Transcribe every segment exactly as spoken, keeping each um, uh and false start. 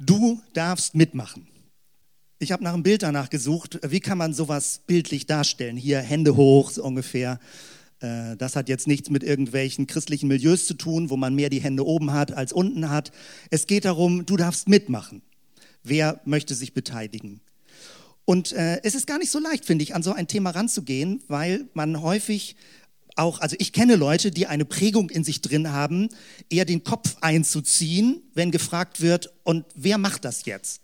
Du darfst mitmachen. Ich habe nach einem Bild danach gesucht, wie kann man sowas bildlich darstellen? Hier Hände hoch, so ungefähr. Das hat jetzt nichts mit irgendwelchen christlichen Milieus zu tun, wo man mehr die Hände oben hat als unten hat. Es geht darum, du darfst mitmachen. Wer möchte sich beteiligen? Und äh, es ist gar nicht so leicht, finde ich, an so ein Thema ranzugehen, weil man häufig auch, also ich kenne Leute, die eine Prägung in sich drin haben, eher den Kopf einzuziehen, wenn gefragt wird, und wer macht das jetzt?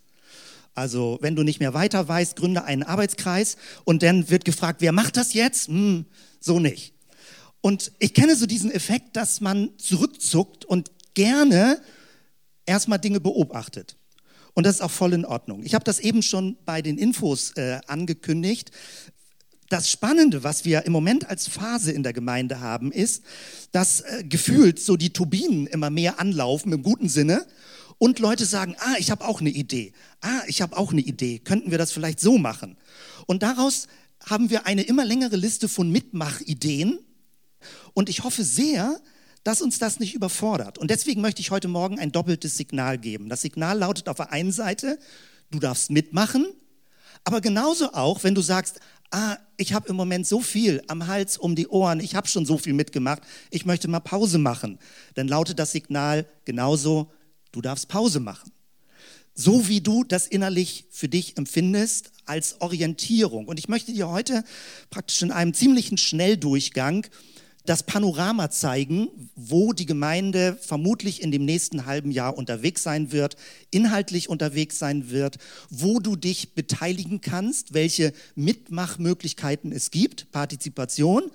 Also wenn du nicht mehr weiter weißt, gründe einen Arbeitskreis und dann wird gefragt, wer macht das jetzt? Hm, so nicht. Und ich kenne so diesen Effekt, dass man zurückzuckt und gerne erstmal Dinge beobachtet. Und das ist auch voll in Ordnung. Ich habe das eben schon bei den Infos äh, angekündigt. Das Spannende, was wir im Moment als Phase in der Gemeinde haben, ist, dass äh, gefühlt so die Turbinen immer mehr anlaufen, im guten Sinne. Und Leute sagen, ah, ich habe auch eine Idee. Ah, ich habe auch eine Idee. Könnten wir das vielleicht so machen? Und daraus haben wir eine immer längere Liste von Mitmachideen. Und ich hoffe sehr, dass uns das nicht überfordert. Und deswegen möchte ich heute Morgen ein doppeltes Signal geben. Das Signal lautet auf der einen Seite, du darfst mitmachen, aber genauso auch, wenn du sagst, ah, ich habe im Moment so viel am Hals, um die Ohren, ich habe schon so viel mitgemacht, ich möchte mal Pause machen. Dann lautet das Signal genauso, du darfst Pause machen. So wie du das innerlich für dich empfindest als Orientierung. Und ich möchte dir heute praktisch in einem ziemlichen Schnelldurchgang das Panorama zeigen, wo die Gemeinde vermutlich in dem nächsten halben Jahr unterwegs sein wird, inhaltlich unterwegs sein wird, wo du dich beteiligen kannst, welche Mitmachmöglichkeiten es gibt, Partizipation,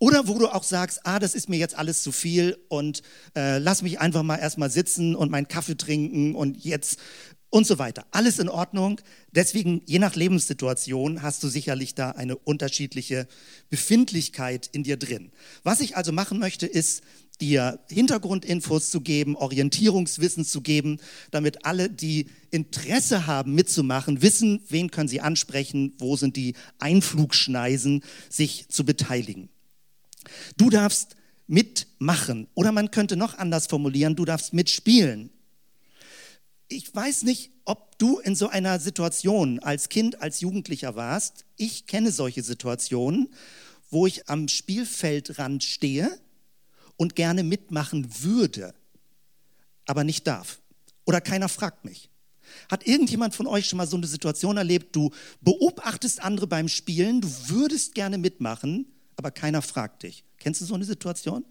oder wo du auch sagst, ah, das ist mir jetzt alles zu viel und äh, lass mich einfach mal erstmal sitzen und meinen Kaffee trinken und jetzt und so weiter. Alles in Ordnung. Deswegen, je nach Lebenssituation, hast du sicherlich da eine unterschiedliche Befindlichkeit in dir drin. Was ich also machen möchte, ist, dir Hintergrundinfos zu geben, Orientierungswissen zu geben, damit alle, die Interesse haben, mitzumachen, wissen, wen können sie ansprechen, wo sind die Einflugschneisen, sich zu beteiligen. Du darfst mitmachen. Oder man könnte noch anders formulieren, du darfst mitspielen. Ich weiß nicht, ob du in so einer Situation als Kind, als Jugendlicher warst. Ich kenne solche Situationen, wo ich am Spielfeldrand stehe und gerne mitmachen würde, aber nicht darf. Oder keiner fragt mich. Hat irgendjemand von euch schon mal so eine Situation erlebt, du beobachtest andere beim Spielen, du würdest gerne mitmachen, aber keiner fragt dich? Kennst du so eine Situation?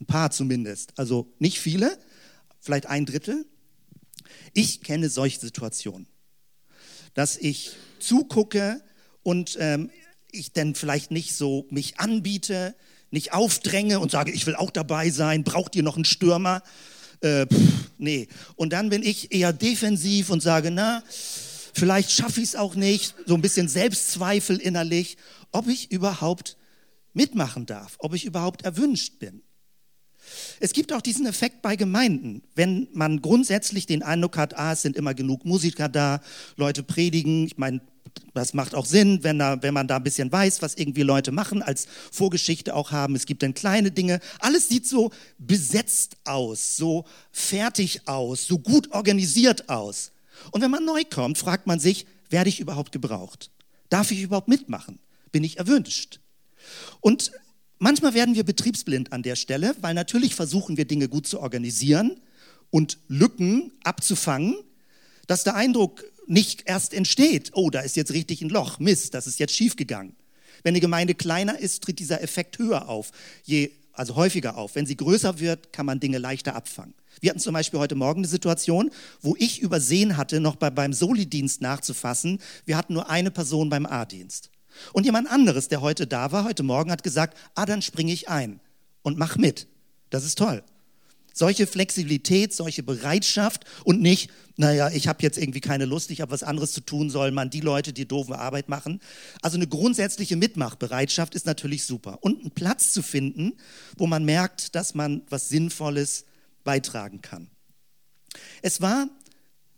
Ein paar zumindest. Also nicht viele, vielleicht ein Drittel. Ich kenne solche Situationen, dass ich zugucke und ähm, ich dann vielleicht nicht so mich anbiete, nicht aufdränge und sage, ich will auch dabei sein, braucht ihr noch einen Stürmer? Äh, pff, nee. Und dann bin ich eher defensiv und sage, na, vielleicht schaffe ich es auch nicht, so ein bisschen Selbstzweifel innerlich, ob ich überhaupt mitmachen darf, ob ich überhaupt erwünscht bin. Es gibt auch diesen Effekt bei Gemeinden, wenn man grundsätzlich den Eindruck hat, ah, es sind immer genug Musiker da, Leute predigen, ich meine, das macht auch Sinn, wenn, da, wenn man da ein bisschen weiß, was irgendwie Leute machen, als Vorgeschichte auch haben, es gibt dann kleine Dinge, alles sieht so besetzt aus, so fertig aus, so gut organisiert aus. Und wenn man neu kommt, fragt man sich, werde ich überhaupt gebraucht? Darf ich überhaupt mitmachen? Bin ich erwünscht? Und manchmal werden wir betriebsblind an der Stelle, weil natürlich versuchen wir, Dinge gut zu organisieren und Lücken abzufangen, dass der Eindruck nicht erst entsteht, oh, da ist jetzt richtig ein Loch, Mist, das ist jetzt schiefgegangen. Wenn eine Gemeinde kleiner ist, tritt dieser Effekt höher auf, je, also häufiger auf. Wenn sie größer wird, kann man Dinge leichter abfangen. Wir hatten zum Beispiel heute Morgen eine Situation, wo ich übersehen hatte, noch bei, beim Soli-Dienst nachzufassen, wir hatten nur eine Person beim A-Dienst. Und jemand anderes, der heute da war, heute Morgen hat gesagt, ah, dann springe ich ein und mach mit. Das ist toll. Solche Flexibilität, solche Bereitschaft und nicht, naja, ich habe jetzt irgendwie keine Lust, ich habe was anderes zu tun, sollen man die Leute, die doofe Arbeit machen. Also eine grundsätzliche Mitmachbereitschaft ist natürlich super. Und einen Platz zu finden, wo man merkt, dass man was Sinnvolles beitragen kann. Es war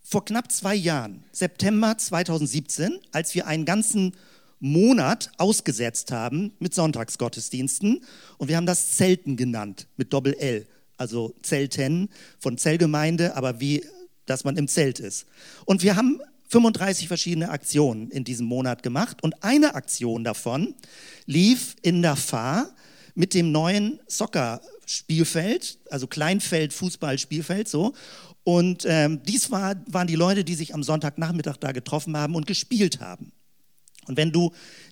vor knapp zwei Jahren, September zweitausendsiebzehn, als wir einen ganzen Monat ausgesetzt haben mit Sonntagsgottesdiensten und wir haben das Zelten genannt mit Doppel-L, also Zelten von Zellgemeinde, aber wie dass man im Zelt ist. Und wir haben fünfunddreißig verschiedene Aktionen in diesem Monat gemacht und eine Aktion davon lief in Dhafar mit dem neuen Soccer-Spielfeld, also Kleinfeld-Fußball-Spielfeld so. Und ähm, dies war, waren die Leute, die sich am Sonntagnachmittag da getroffen haben und gespielt haben. Und wenn du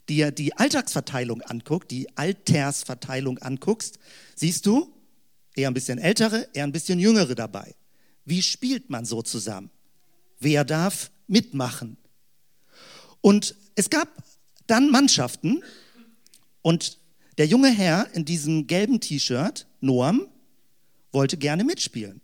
dir die Alltagsverteilung anguckst, die Altersverteilung anguckst, siehst du eher ein bisschen Ältere, eher ein bisschen Jüngere dabei. Wie spielt man so zusammen? Wer darf mitmachen? Und es gab dann Mannschaften und der junge Herr in diesem gelben T-Shirt, Noam, wollte gerne mitspielen.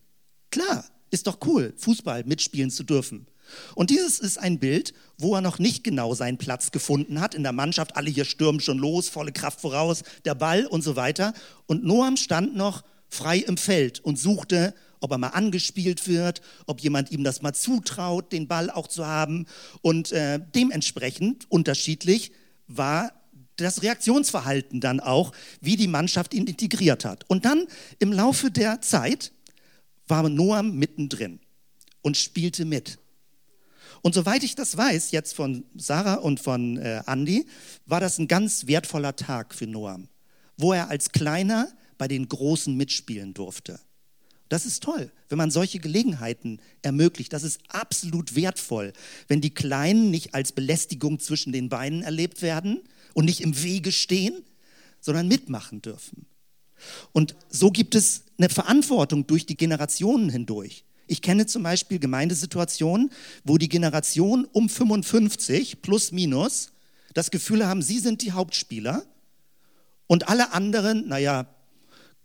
Klar, ist doch cool, Fußball mitspielen zu dürfen. Und dieses ist ein Bild, wo er noch nicht genau seinen Platz gefunden hat in der Mannschaft. Alle hier stürmen schon los, volle Kraft voraus, der Ball und so weiter. Und Noam stand noch frei im Feld und suchte, ob er mal angespielt wird, ob jemand ihm das mal zutraut, den Ball auch zu haben. Und äh, dementsprechend unterschiedlich war das Reaktionsverhalten dann auch, wie die Mannschaft ihn integriert hat. Und dann im Laufe der Zeit war Noam mittendrin und spielte mit. Und soweit ich das weiß, jetzt von Sarah und von äh, Andy, war das ein ganz wertvoller Tag für Noam, wo er als Kleiner bei den Großen mitspielen durfte. Das ist toll, wenn man solche Gelegenheiten ermöglicht. Das ist absolut wertvoll, wenn die Kleinen nicht als Belästigung zwischen den Beinen erlebt werden und nicht im Wege stehen, sondern mitmachen dürfen. Und so gibt es eine Verantwortung durch die Generationen hindurch. Ich kenne zum Beispiel Gemeindesituationen, wo die Generation um fünfundfünfzig plus minus das Gefühl haben, sie sind die Hauptspieler und alle anderen, naja,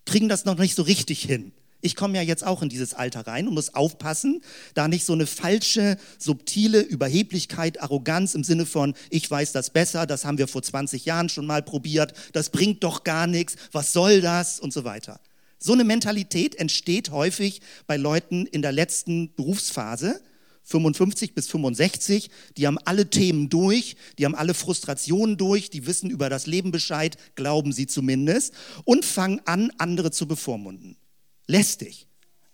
kriegen das noch nicht so richtig hin. Ich komme ja jetzt auch in dieses Alter rein und muss aufpassen, da nicht so eine falsche, subtile Überheblichkeit, Arroganz im Sinne von, ich weiß das besser, das haben wir vor zwanzig Jahren schon mal probiert, das bringt doch gar nichts, was soll das und so weiter. So eine Mentalität entsteht häufig bei Leuten in der letzten Berufsphase, fünfundfünfzig bis fünfundsechzig, die haben alle Themen durch, die haben alle Frustrationen durch, die wissen über das Leben Bescheid, glauben sie zumindest, und fangen an, andere zu bevormunden. Lästig,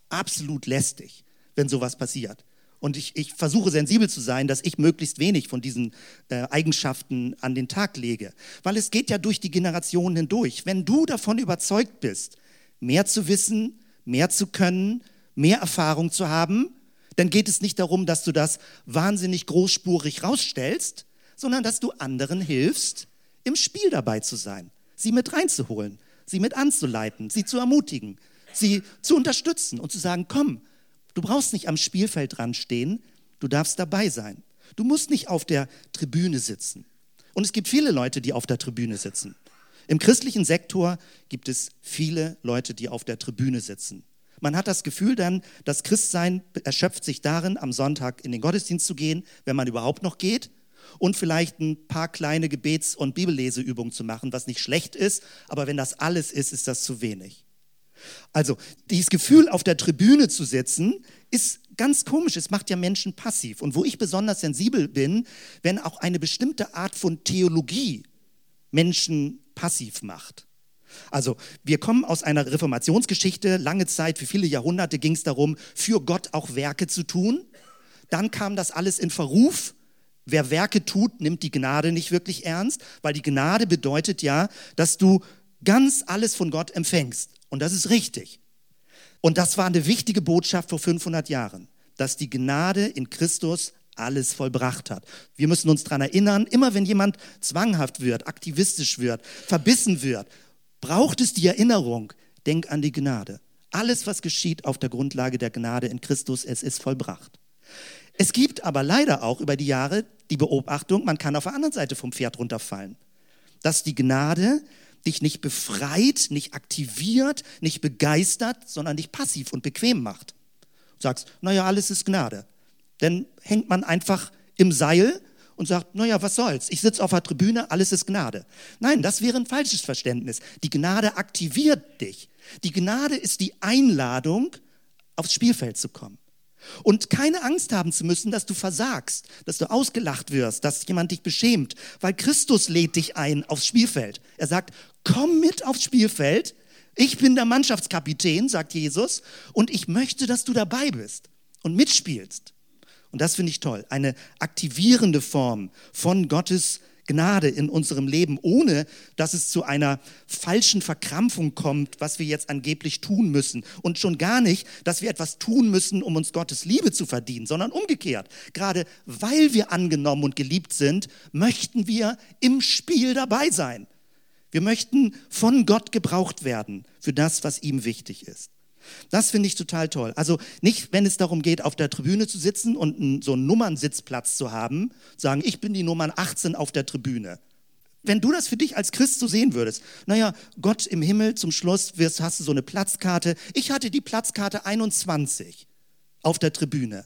absolut lästig, wenn sowas passiert. Und ich, ich versuche sensibel zu sein, dass ich möglichst wenig von diesen äh, Eigenschaften an den Tag lege, weil es geht ja durch die Generationen hindurch. Wenn du davon überzeugt bist, mehr zu wissen, mehr zu können, mehr Erfahrung zu haben, dann geht es nicht darum, dass du das wahnsinnig großspurig rausstellst, sondern dass du anderen hilfst, im Spiel dabei zu sein, sie mit reinzuholen, sie mit anzuleiten, sie zu ermutigen, sie zu unterstützen und zu sagen, komm, du brauchst nicht am Spielfeld dran stehen, du darfst dabei sein. Du musst nicht auf der Tribüne sitzen. Und es gibt viele Leute, die auf der Tribüne sitzen. Im christlichen Sektor gibt es viele Leute, die auf der Tribüne sitzen. Man hat das Gefühl dann, das Christsein erschöpft sich darin, am Sonntag in den Gottesdienst zu gehen, wenn man überhaupt noch geht, und vielleicht ein paar kleine Gebets- und Bibelleseübungen zu machen, was nicht schlecht ist, aber wenn das alles ist, ist das zu wenig. Also dieses Gefühl, auf der Tribüne zu sitzen, ist ganz komisch, es macht ja Menschen passiv. Und wo ich besonders sensibel bin, wenn auch eine bestimmte Art von Theologie Menschen passiv macht. Also wir kommen aus einer Reformationsgeschichte, lange Zeit, für viele Jahrhunderte ging es darum, für Gott auch Werke zu tun. Dann kam das alles in Verruf. Wer Werke tut, nimmt die Gnade nicht wirklich ernst, weil die Gnade bedeutet ja, dass du ganz alles von Gott empfängst. Und das ist richtig. Und das war eine wichtige Botschaft vor fünfhundert Jahren, dass die Gnade in Christus alles vollbracht hat. Wir müssen uns daran erinnern, immer wenn jemand zwanghaft wird, aktivistisch wird, verbissen wird, braucht es die Erinnerung, denk an die Gnade. Alles, was geschieht auf der Grundlage der Gnade in Christus, es ist vollbracht. Es gibt aber leider auch über die Jahre die Beobachtung, man kann auf der anderen Seite vom Pferd runterfallen, dass die Gnade dich nicht befreit, nicht aktiviert, nicht begeistert, sondern dich passiv und bequem macht. Du sagst, naja, alles ist Gnade. Dann hängt man einfach im Seil und sagt, naja, was soll's, ich sitze auf der Tribüne, alles ist Gnade. Nein, das wäre ein falsches Verständnis. Die Gnade aktiviert dich. Die Gnade ist die Einladung, aufs Spielfeld zu kommen. Und keine Angst haben zu müssen, dass du versagst, dass du ausgelacht wirst, dass jemand dich beschämt, weil Christus lädt dich ein aufs Spielfeld. Er sagt, komm mit aufs Spielfeld, ich bin der Mannschaftskapitän, sagt Jesus, und ich möchte, dass du dabei bist. und mitspielst. Und das finde ich toll. Eine aktivierende Form von Gottes Gnade in unserem Leben, ohne dass es zu einer falschen Verkrampfung kommt, was wir jetzt angeblich tun müssen. Und schon gar nicht, dass wir etwas tun müssen, um uns Gottes Liebe zu verdienen, sondern umgekehrt. Gerade weil wir angenommen und geliebt sind, möchten wir im Spiel dabei sein. Wir möchten von Gott gebraucht werden für das, was ihm wichtig ist. Das finde ich total toll. Also nicht, wenn es darum geht, auf der Tribüne zu sitzen und so einen Nummernsitzplatz zu haben, sagen, ich bin die Nummer achtzehn auf der Tribüne. Wenn du das für dich als Christ so sehen würdest, naja, Gott im Himmel, zum Schluss wirst, hast du so eine Platzkarte. Ich hatte die Platzkarte einundzwanzig auf der Tribüne.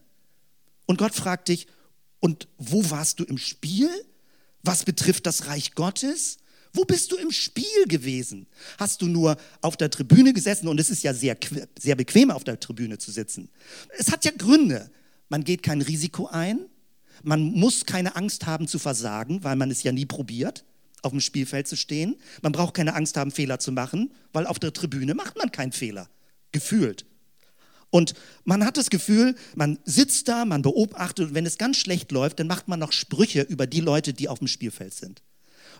Und Gott fragt dich, und wo warst du im Spiel? Was betrifft das Reich Gottes? Wo bist du im Spiel gewesen? Hast du nur auf der Tribüne gesessen? Und es ist ja sehr, sehr bequem, auf der Tribüne zu sitzen. Es hat ja Gründe. Man geht kein Risiko ein. Man muss keine Angst haben zu versagen, weil man es ja nie probiert, auf dem Spielfeld zu stehen. Man braucht keine Angst haben, Fehler zu machen, weil auf der Tribüne macht man keinen Fehler. Gefühlt. Und man hat das Gefühl, man sitzt da, man beobachtet. Und wenn es ganz schlecht läuft, dann macht man noch Sprüche über die Leute, die auf dem Spielfeld sind.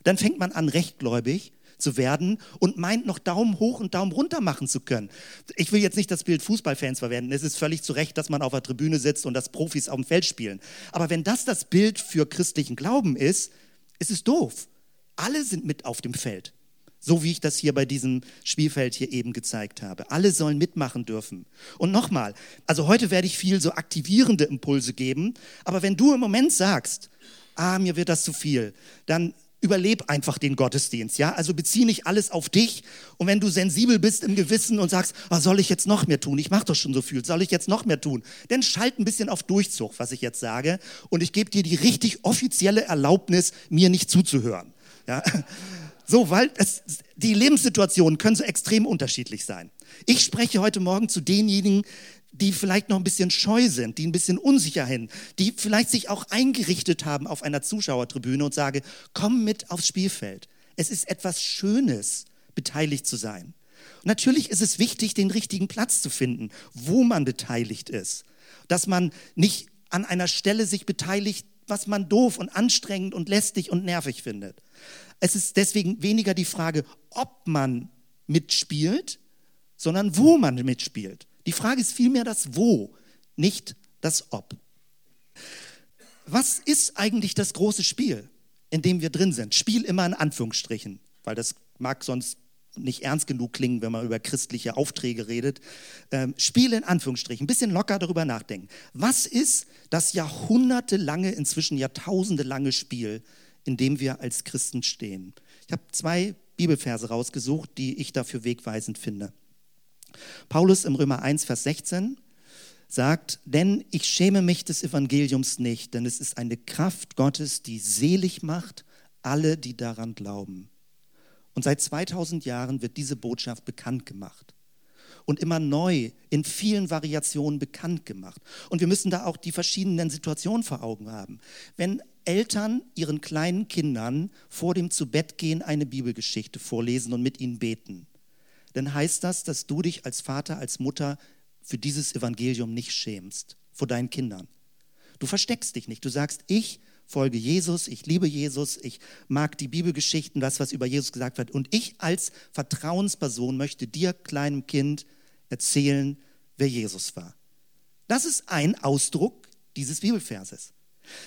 Dann fängt man an, rechtgläubig zu werden und meint noch Daumen hoch und Daumen runter machen zu können. Ich will jetzt nicht das Bild Fußballfans verwenden. Es ist völlig zu Recht, dass man auf der Tribüne sitzt und dass Profis auf dem Feld spielen. Aber wenn das das Bild für christlichen Glauben ist, ist es doof. Alle sind mit auf dem Feld. So wie ich das hier bei diesem Spielfeld hier eben gezeigt habe. Alle sollen mitmachen dürfen. Und nochmal, also heute werde ich viel so aktivierende Impulse geben. Aber wenn du im Moment sagst, ah, mir wird das zu viel, dann überleb einfach den Gottesdienst, ja? Also bezieh nicht alles auf dich. Und wenn du sensibel bist im Gewissen und sagst, was soll ich jetzt noch mehr tun? Ich mache doch schon so viel, soll ich jetzt noch mehr tun? Dann schalt ein bisschen auf Durchzug, was ich jetzt sage. Und ich gebe dir die richtig offizielle Erlaubnis, mir nicht zuzuhören. Ja? So, weil es, die Lebenssituationen können so extrem unterschiedlich sein. Ich spreche heute Morgen zu denjenigen, die vielleicht noch ein bisschen scheu sind, die ein bisschen unsicher sind, die vielleicht sich auch eingerichtet haben auf einer Zuschauertribüne und sage, komm mit aufs Spielfeld. Es ist etwas Schönes, beteiligt zu sein. Und natürlich ist es wichtig, den richtigen Platz zu finden, wo man beteiligt ist. Dass man nicht an einer Stelle sich beteiligt, was man doof und anstrengend und lästig und nervig findet. Es ist deswegen weniger die Frage, ob man mitspielt, sondern wo man mitspielt. Die Frage ist vielmehr das Wo, nicht das Ob. Was ist eigentlich das große Spiel, in dem wir drin sind? Spiel immer in Anführungsstrichen, weil das mag sonst nicht ernst genug klingen, wenn man über christliche Aufträge redet. Ähm, Spiel in Anführungsstrichen, ein bisschen locker darüber nachdenken. Was ist das jahrhundertelange, inzwischen jahrtausendelange Spiel, in dem wir als Christen stehen? Ich habe zwei Bibelverse rausgesucht, die ich dafür wegweisend finde. Paulus im Römer eins, Vers sechzehn sagt, denn ich schäme mich des Evangeliums nicht, denn es ist eine Kraft Gottes, die selig macht, alle, die daran glauben. Und seit zweitausend Jahren wird diese Botschaft bekannt gemacht und immer neu in vielen Variationen bekannt gemacht. Und wir müssen da auch die verschiedenen Situationen vor Augen haben. Wenn Eltern ihren kleinen Kindern vor dem Zubettgehen eine Bibelgeschichte vorlesen und mit ihnen beten, dann heißt das, dass du dich als Vater, als Mutter für dieses Evangelium nicht schämst, vor deinen Kindern. Du versteckst dich nicht, du sagst, ich folge Jesus, ich liebe Jesus, ich mag die Bibelgeschichten, das, was über Jesus gesagt wird. Und ich als Vertrauensperson möchte dir, kleinem Kind, erzählen, wer Jesus war. Das ist ein Ausdruck dieses Bibelverses.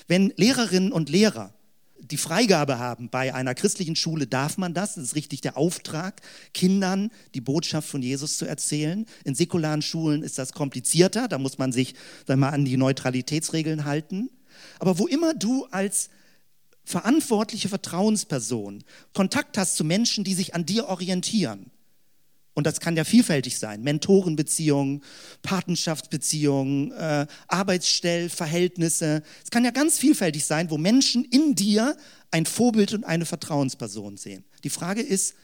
Wenn Lehrerinnen und Lehrer die Freigabe haben, bei einer christlichen Schule darf man das, das ist richtig der Auftrag, Kindern die Botschaft von Jesus zu erzählen. In säkularen Schulen ist das komplizierter, da muss man sich dann mal an die Neutralitätsregeln halten. Aber wo immer du als verantwortliche Vertrauensperson Kontakt hast zu Menschen, die sich an dir orientieren, und das kann ja vielfältig sein, Mentorenbeziehungen, Patenschaftsbeziehungen, äh, Arbeitsstellverhältnisse. Es kann ja ganz vielfältig sein, wo Menschen in dir ein Vorbild und eine Vertrauensperson sehen. Die Frage ist,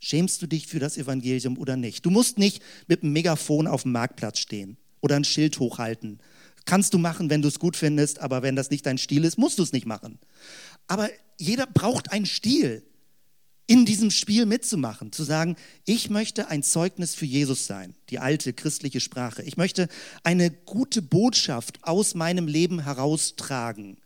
schämst du dich für das Evangelium oder nicht? Du musst nicht mit einem Megafon auf dem Marktplatz stehen oder ein Schild hochhalten. Kannst du machen, wenn du es gut findest, aber wenn das nicht dein Stil ist, musst du es nicht machen. Aber jeder braucht einen Stil. in diesem Spiel mitzumachen, zu sagen, ich möchte ein Zeugnis für Jesus sein, die alte christliche Sprache. Ich möchte eine gute Botschaft aus meinem Leben heraustragen,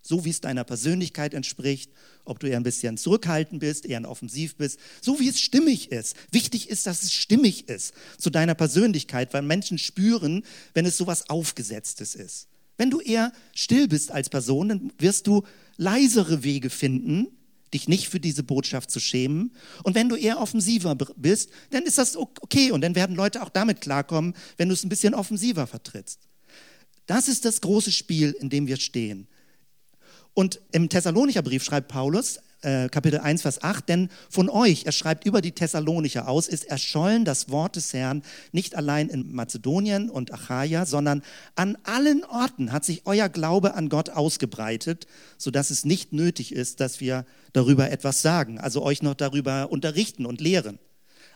so wie es deiner Persönlichkeit entspricht, ob du eher ein bisschen zurückhaltend bist, eher ein offensiv bist, so wie es stimmig ist. Wichtig ist, dass es stimmig ist zu deiner Persönlichkeit, weil Menschen spüren, wenn es sowas Aufgesetztes ist. Wenn du eher still bist als Person, dann wirst du leisere Wege finden, dich nicht für diese Botschaft zu schämen. Und wenn du eher offensiver bist, dann ist das okay. Und dann werden Leute auch damit klarkommen, wenn du es ein bisschen offensiver vertrittst. Das ist das große Spiel, in dem wir stehen. Und im Thessalonicher Brief schreibt Paulus, äh, Kapitel eins, Vers acht, denn von euch, er schreibt über die Thessalonicher aus, ist erschollen das Wort des Herrn, nicht allein in Mazedonien und Achaia, sondern an allen Orten hat sich euer Glaube an Gott ausgebreitet, sodass es nicht nötig ist, dass wir darüber etwas sagen, also euch noch darüber unterrichten und lehren.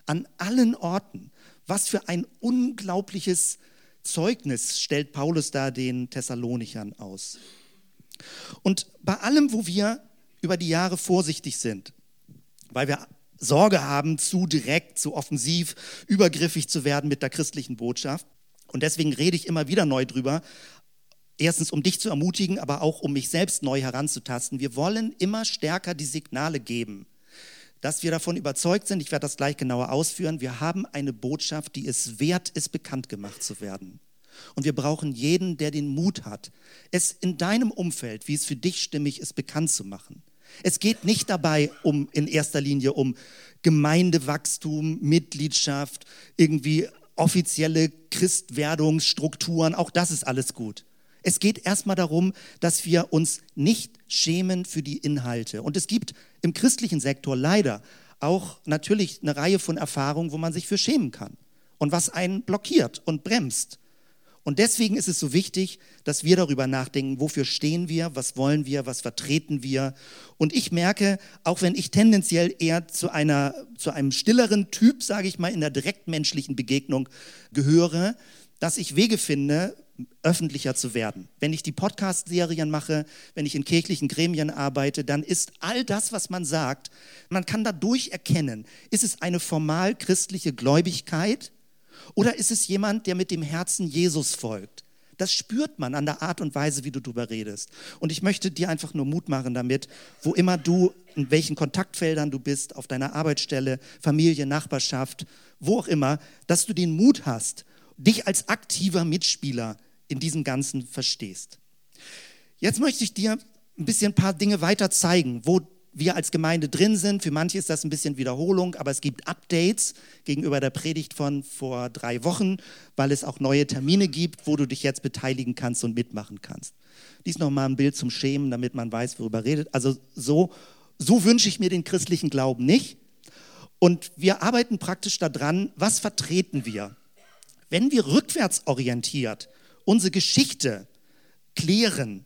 An allen Orten. Was für ein unglaubliches Zeugnis stellt Paulus da den Thessalonichern aus. Und bei allem, wo wir über die Jahre vorsichtig sind, weil wir Sorge haben, zu direkt, zu offensiv, übergriffig zu werden mit der christlichen Botschaft. Und deswegen rede ich immer wieder neu drüber. Erstens, um dich zu ermutigen, aber auch, um mich selbst neu heranzutasten. Wir wollen immer stärker die Signale geben, dass wir davon überzeugt sind, ich werde das gleich genauer ausführen, wir haben eine Botschaft, die es wert ist, bekannt gemacht zu werden. Und wir brauchen jeden, der den Mut hat, es in deinem Umfeld, wie es für dich stimmig ist, bekannt zu machen. Es geht nicht dabei um in erster Linie um Gemeindewachstum, Mitgliedschaft, irgendwie offizielle Christwerdungsstrukturen, auch das ist alles gut. Es geht erstmal darum, dass wir uns nicht schämen für die Inhalte. Und es gibt im christlichen Sektor leider auch natürlich eine Reihe von Erfahrungen, wo man sich für schämen kann und was einen blockiert und bremst. Und deswegen ist es so wichtig, dass wir darüber nachdenken, wofür stehen wir, was wollen wir, was vertreten wir. Und ich merke, auch wenn ich tendenziell eher zu einer, zu einem stilleren Typ, sage ich mal, in der direktmenschlichen Begegnung gehöre, dass ich Wege finde, öffentlicher zu werden. Wenn ich die Podcast-Serien mache, wenn ich in kirchlichen Gremien arbeite, dann ist all das, was man sagt, man kann dadurch erkennen, ist es eine formal christliche Gläubigkeit, oder ist es jemand, der mit dem Herzen Jesus folgt? Das spürt man an der Art und Weise, wie du darüber redest. Und ich möchte dir einfach nur Mut machen damit, wo immer du, in welchen Kontaktfeldern du bist, auf deiner Arbeitsstelle, Familie, Nachbarschaft, wo auch immer, dass du den Mut hast, dich als aktiver Mitspieler in diesem Ganzen verstehst. Jetzt möchte ich dir ein bisschen ein paar Dinge weiter zeigen, wo wir als Gemeinde drin sind. Für manche ist das ein bisschen Wiederholung, aber es gibt Updates gegenüber der Predigt von vor drei Wochen, weil es auch neue Termine gibt, wo du dich jetzt beteiligen kannst und mitmachen kannst. Dies nochmal ein Bild zum Schämen, damit man weiß, worüber redet. Also so, so wünsche ich mir den christlichen Glauben nicht. Und wir arbeiten praktisch daran, was vertreten wir? Wenn wir rückwärtsorientiert unsere Geschichte klären,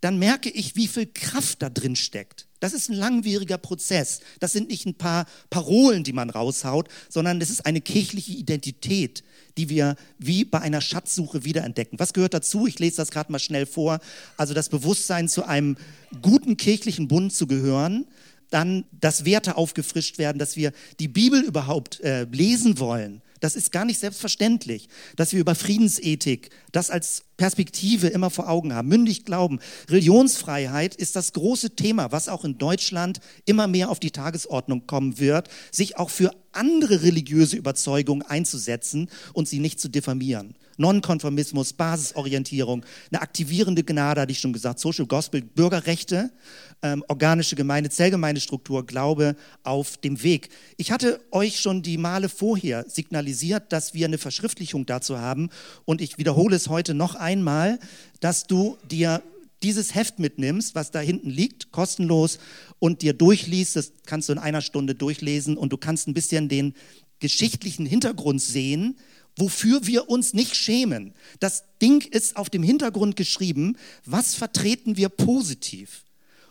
dann merke ich, wie viel Kraft da drin steckt. Das ist ein langwieriger Prozess. Das sind nicht ein paar Parolen, die man raushaut, sondern das ist eine kirchliche Identität, die wir wie bei einer Schatzsuche wiederentdecken. Was gehört dazu? Ich lese das gerade mal schnell vor. Also das Bewusstsein, zu einem guten kirchlichen Bund zu gehören, dann, dass Werte aufgefrischt werden, dass wir die Bibel überhaupt äh, lesen wollen. Das ist gar nicht selbstverständlich, dass wir über Friedensethik das als Perspektive immer vor Augen haben. Mündig glauben, Religionsfreiheit ist das große Thema, was auch in Deutschland immer mehr auf die Tagesordnung kommen wird, sich auch für andere religiöse Überzeugungen einzusetzen und sie nicht zu diffamieren. Nonkonformismus, Basisorientierung, eine aktivierende Gnade, hatte ich schon gesagt, Social Gospel, Bürgerrechte, ähm, organische Gemeinde, Zellgemeindestruktur, Glaube auf dem Weg. Ich hatte euch schon die Male vorher signalisiert, dass wir eine Verschriftlichung dazu haben und ich wiederhole es heute noch einmal, dass du dir dieses Heft mitnimmst, was da hinten liegt, kostenlos und dir durchliest, das kannst du in einer Stunde durchlesen und du kannst ein bisschen den geschichtlichen Hintergrund sehen, wofür wir uns nicht schämen. Das Ding ist auf dem Hintergrund geschrieben, was vertreten wir positiv?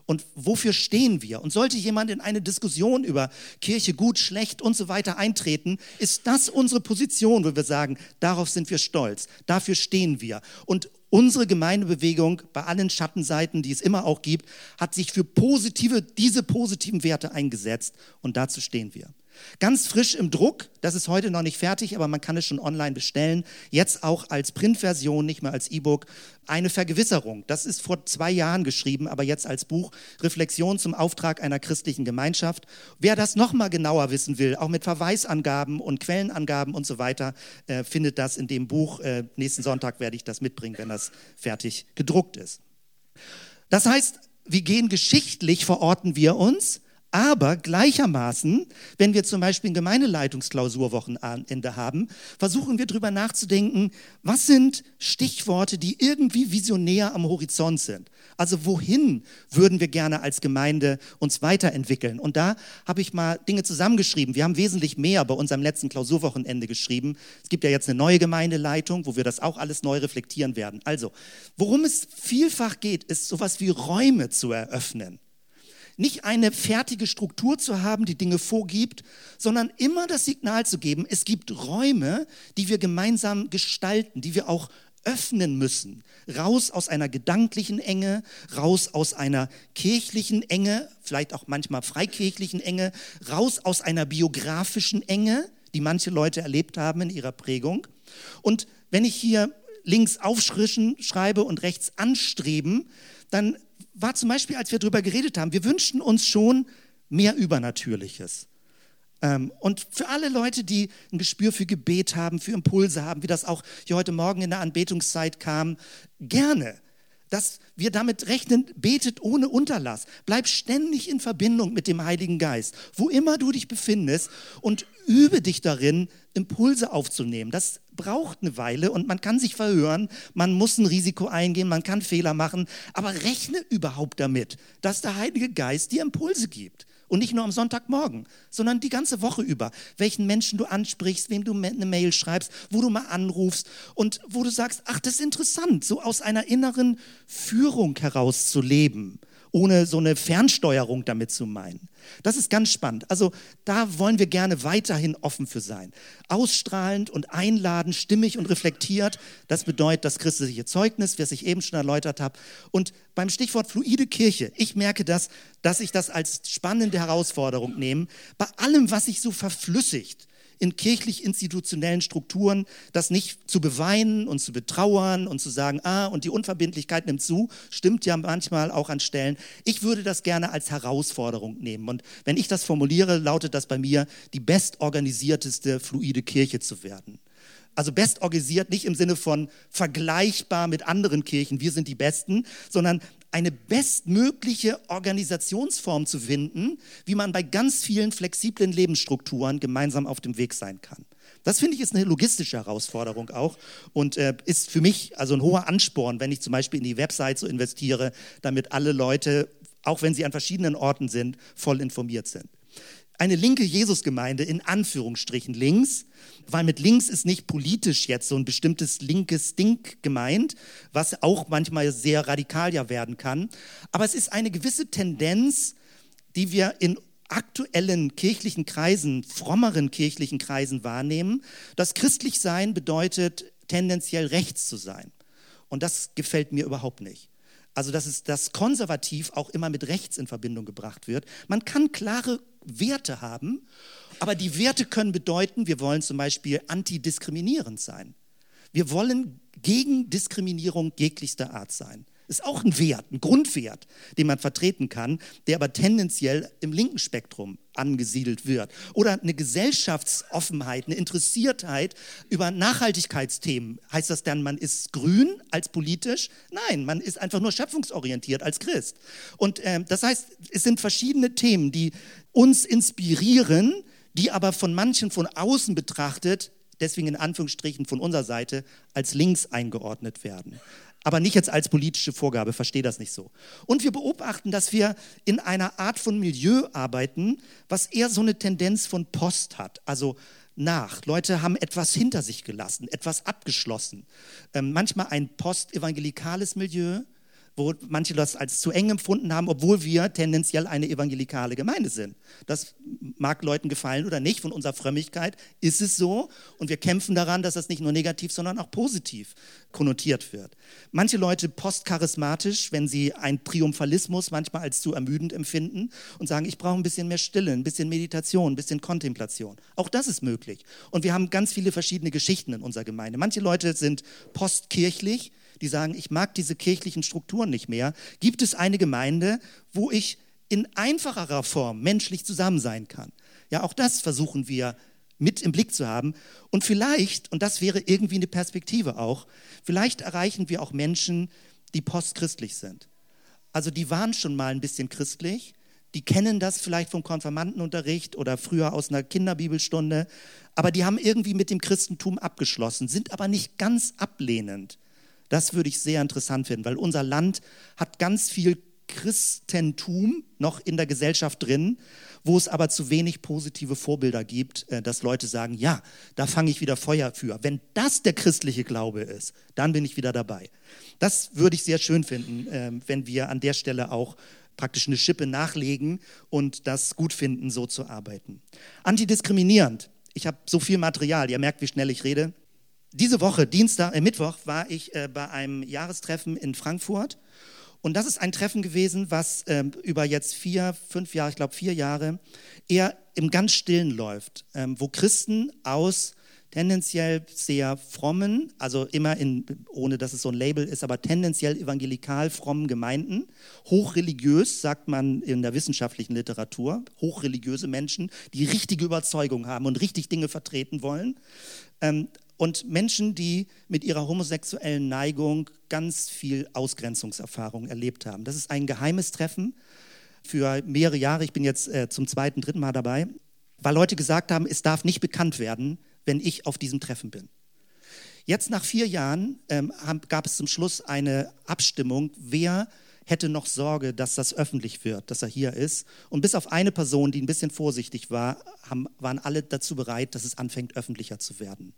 und wofür stehen wir? Und sollte jemand in eine Diskussion über Kirche gut, schlecht und so weiter eintreten, ist das unsere Position, wo wir sagen, darauf sind wir stolz, dafür stehen wir. Und unsere Gemeindebewegung, bei allen Schattenseiten, die es immer auch gibt, hat sich für positive, diese positiven Werte eingesetzt und dazu stehen wir. Ganz frisch im Druck, das ist heute noch nicht fertig, aber man kann es schon online bestellen, jetzt auch als Printversion, nicht mehr als E-Book, eine Vergewisserung. Das ist vor zwei Jahren geschrieben, aber jetzt als Buch, Reflexion zum Auftrag einer christlichen Gemeinschaft. Wer das nochmal genauer wissen will, auch mit Verweisangaben und Quellenangaben und so weiter, äh, findet das in dem Buch. Äh, nächsten Sonntag werde ich das mitbringen, wenn das fertig gedruckt ist. Das heißt, wir gehen geschichtlich, verorten wir uns. Aber gleichermaßen, wenn wir zum Beispiel ein Gemeindeleitungsklausurwochenende haben, versuchen wir drüber nachzudenken, was sind Stichworte, die irgendwie visionär am Horizont sind. Also wohin würden wir gerne als Gemeinde uns weiterentwickeln? Und da habe ich mal Dinge zusammengeschrieben. Wir haben wesentlich mehr bei unserem letzten Klausurwochenende geschrieben. Es gibt ja jetzt eine neue Gemeindeleitung, wo wir das auch alles neu reflektieren werden. Also, worum es vielfach geht, ist sowas wie Räume zu eröffnen. Nicht eine fertige Struktur zu haben, die Dinge vorgibt, sondern immer das Signal zu geben, es gibt Räume, die wir gemeinsam gestalten, die wir auch öffnen müssen. Raus aus einer gedanklichen Enge, raus aus einer kirchlichen Enge, vielleicht auch manchmal freikirchlichen Enge, raus aus einer biografischen Enge, die manche Leute erlebt haben in ihrer Prägung. Und wenn ich hier links aufschrischen schreibe und rechts anstreben, dann war zum Beispiel, als wir darüber geredet haben, wir wünschten uns schon mehr Übernatürliches. Ähm, und für alle Leute, die ein Gespür für Gebet haben, für Impulse haben, wie das auch hier heute Morgen in der Anbetungszeit kam, gerne, dass wir damit rechnen, betet ohne Unterlass. Bleib ständig in Verbindung mit dem Heiligen Geist, wo immer du dich befindest und übe dich darin, Impulse aufzunehmen. Das braucht eine Weile und man kann sich verhören, man muss ein Risiko eingehen, man kann Fehler machen, aber rechne überhaupt damit, dass der Heilige Geist dir Impulse gibt. Und nicht nur am Sonntagmorgen, sondern die ganze Woche über. Welchen Menschen du ansprichst, wem du eine Mail schreibst, wo du mal anrufst und wo du sagst, ach, das ist interessant, so aus einer inneren Führung heraus zu leben, ohne so eine Fernsteuerung damit zu meinen. Das ist ganz spannend. Also da wollen wir gerne weiterhin offen für sein. Ausstrahlend und einladend, stimmig und reflektiert. Das bedeutet das christliche Zeugnis, was ich eben schon erläutert habe. Und beim Stichwort fluide Kirche, ich merke das, dass ich das als spannende Herausforderung nehme. Bei allem, was sich so verflüssigt in kirchlich-institutionellen Strukturen, das nicht zu beweinen und zu betrauern und zu sagen, ah, und die Unverbindlichkeit nimmt zu, stimmt ja manchmal auch an Stellen. Ich würde das gerne als Herausforderung nehmen. Und wenn ich das formuliere, lautet das bei mir, die bestorganisierteste fluide Kirche zu werden. Also bestorganisiert nicht im Sinne von vergleichbar mit anderen Kirchen, wir sind die Besten, sondern eine bestmögliche Organisationsform zu finden, wie man bei ganz vielen flexiblen Lebensstrukturen gemeinsam auf dem Weg sein kann. Das finde ich ist eine logistische Herausforderung auch und äh, ist für mich also ein hoher Ansporn, wenn ich zum Beispiel in die Website so investiere, damit alle Leute, auch wenn sie an verschiedenen Orten sind, voll informiert sind. Eine linke Jesusgemeinde in Anführungsstrichen links, weil mit links ist nicht politisch jetzt so ein bestimmtes linkes Ding gemeint, was auch manchmal sehr radikal ja werden kann. Aber es ist eine gewisse Tendenz, die wir in aktuellen kirchlichen Kreisen, frommeren kirchlichen Kreisen wahrnehmen, dass christlich sein bedeutet, tendenziell rechts zu sein. Und das gefällt mir überhaupt nicht. Also dass es das konservativ auch immer mit rechts in Verbindung gebracht wird. Man kann klare Werte haben, aber die Werte können bedeuten, wir wollen zum Beispiel antidiskriminierend sein. Wir wollen gegen Diskriminierung jeglichster Art sein. Ist auch ein Wert, ein Grundwert, den man vertreten kann, der aber tendenziell im linken Spektrum angesiedelt wird. Oder eine Gesellschaftsoffenheit, eine Interessiertheit über Nachhaltigkeitsthemen. Heißt das dann, man ist grün als politisch? Nein, man ist einfach nur schöpfungsorientiert als Christ. Und äh, das heißt, es sind verschiedene Themen, die uns inspirieren, die aber von manchen von außen betrachtet, deswegen in Anführungsstrichen von unserer Seite, als links eingeordnet werden. Aber nicht jetzt als politische Vorgabe, verstehe das nicht so. Und wir beobachten, dass wir in einer Art von Milieu arbeiten, was eher so eine Tendenz von Post hat, also nach. Leute haben etwas hinter sich gelassen, etwas abgeschlossen. Ähm, manchmal ein postevangelikales Milieu, wo manche das als zu eng empfunden haben, obwohl wir tendenziell eine evangelikale Gemeinde sind. Das mag Leuten gefallen oder nicht, von unserer Frömmigkeit ist es so und wir kämpfen daran, dass das nicht nur negativ, sondern auch positiv konnotiert wird. Manche Leute postcharismatisch, wenn sie einen Triumphalismus manchmal als zu ermüdend empfinden und sagen, ich brauche ein bisschen mehr Stille, ein bisschen Meditation, ein bisschen Kontemplation. Auch das ist möglich und wir haben ganz viele verschiedene Geschichten in unserer Gemeinde. Manche Leute sind postkirchlich, die sagen, ich mag diese kirchlichen Strukturen nicht mehr. Gibt es eine Gemeinde, wo ich in einfacherer Form menschlich zusammen sein kann? Ja, auch das versuchen wir mit im Blick zu haben. Und vielleicht, und das wäre irgendwie eine Perspektive auch, vielleicht erreichen wir auch Menschen, die postchristlich sind. Also die waren schon mal ein bisschen christlich, die kennen das vielleicht vom Konfirmandenunterricht oder früher aus einer Kinderbibelstunde, aber die haben irgendwie mit dem Christentum abgeschlossen, sind aber nicht ganz ablehnend. Das würde ich sehr interessant finden, weil unser Land hat ganz viel Christentum noch in der Gesellschaft drin, wo es aber zu wenig positive Vorbilder gibt, dass Leute sagen, ja, da fange ich wieder Feuer für. Wenn das der christliche Glaube ist, dann bin ich wieder dabei. Das würde ich sehr schön finden, wenn wir an der Stelle auch praktisch eine Schippe nachlegen und das gut finden, so zu arbeiten. Antidiskriminierend. Ich habe so viel Material, ihr merkt, wie schnell ich rede. Diese Woche, Dienstag, äh, Mittwoch, war ich äh, bei einem Jahrestreffen in Frankfurt und das ist ein Treffen gewesen, was äh, über jetzt vier, fünf Jahre, ich glaube vier Jahre, eher im ganz Stillen läuft, äh, wo Christen aus tendenziell sehr frommen, also immer in, ohne dass es so ein Label ist, aber tendenziell evangelikal frommen Gemeinden, hochreligiös, sagt man in der wissenschaftlichen Literatur, hochreligiöse Menschen, die richtige Überzeugung haben und richtig Dinge vertreten wollen, ähm, und Menschen, die mit ihrer homosexuellen Neigung ganz viel Ausgrenzungserfahrung erlebt haben. Das ist ein geheimes Treffen für mehrere Jahre. Ich bin jetzt äh, zum zweiten, dritten Mal dabei, weil Leute gesagt haben, es darf nicht bekannt werden, wenn ich auf diesem Treffen bin. Jetzt nach vier Jahren ähm, gab es zum Schluss eine Abstimmung, wer hätte noch Sorge, dass das öffentlich wird, dass er hier ist. Und bis auf eine Person, die ein bisschen vorsichtig war, haben, waren alle dazu bereit, dass es anfängt, öffentlicher zu werden.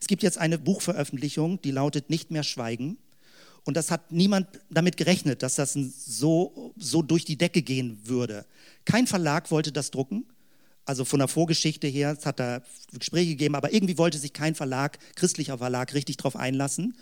Es gibt jetzt eine Buchveröffentlichung, die lautet Nicht mehr schweigen. Und das hat niemand damit gerechnet, dass das so, so durch die Decke gehen würde. Kein Verlag wollte das drucken. Also von der Vorgeschichte her, es hat da Gespräche gegeben, aber irgendwie wollte sich kein Verlag, christlicher Verlag, richtig drauf einlassen.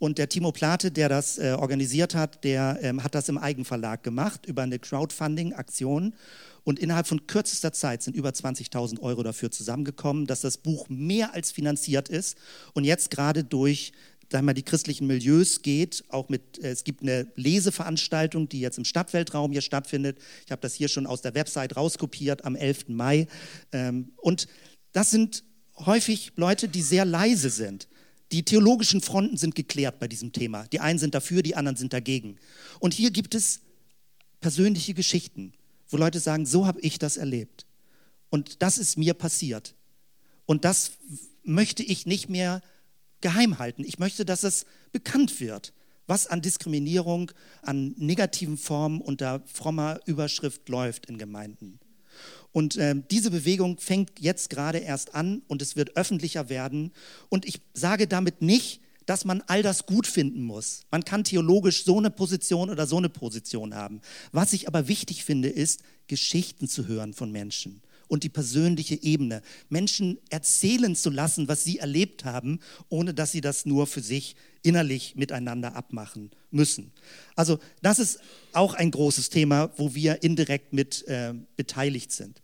Und der Timo Plate, der das äh, organisiert hat, der ähm, hat das im Eigenverlag gemacht, über eine Crowdfunding-Aktion. Und innerhalb von kürzester Zeit sind über zwanzigtausend Euro dafür zusammengekommen, dass das Buch mehr als finanziert ist und jetzt gerade durch sagen wir, die christlichen Milieus geht. Auch mit, es gibt eine Leseveranstaltung, die jetzt im Stadtweltraum hier stattfindet. Ich habe das hier schon aus der Website rauskopiert am elften Mai. Und das sind häufig Leute, die sehr leise sind. Die theologischen Fronten sind geklärt bei diesem Thema. Die einen sind dafür, die anderen sind dagegen. Und hier gibt es persönliche Geschichten, wo Leute sagen, so habe ich das erlebt und das ist mir passiert und das möchte ich nicht mehr geheim halten. Ich möchte, dass es bekannt wird, was an Diskriminierung, an negativen Formen unter frommer Überschrift läuft in Gemeinden. Und äh, diese Bewegung fängt jetzt gerade erst an und es wird öffentlicher werden und ich sage damit nicht, dass man all das gut finden muss. Man kann theologisch so eine Position oder so eine Position haben. Was ich aber wichtig finde, ist, Geschichten zu hören von Menschen und die persönliche Ebene. Menschen erzählen zu lassen, was sie erlebt haben, ohne dass sie das nur für sich innerlich miteinander abmachen müssen. Also das ist auch ein großes Thema, wo wir indirekt mit äh, beteiligt sind.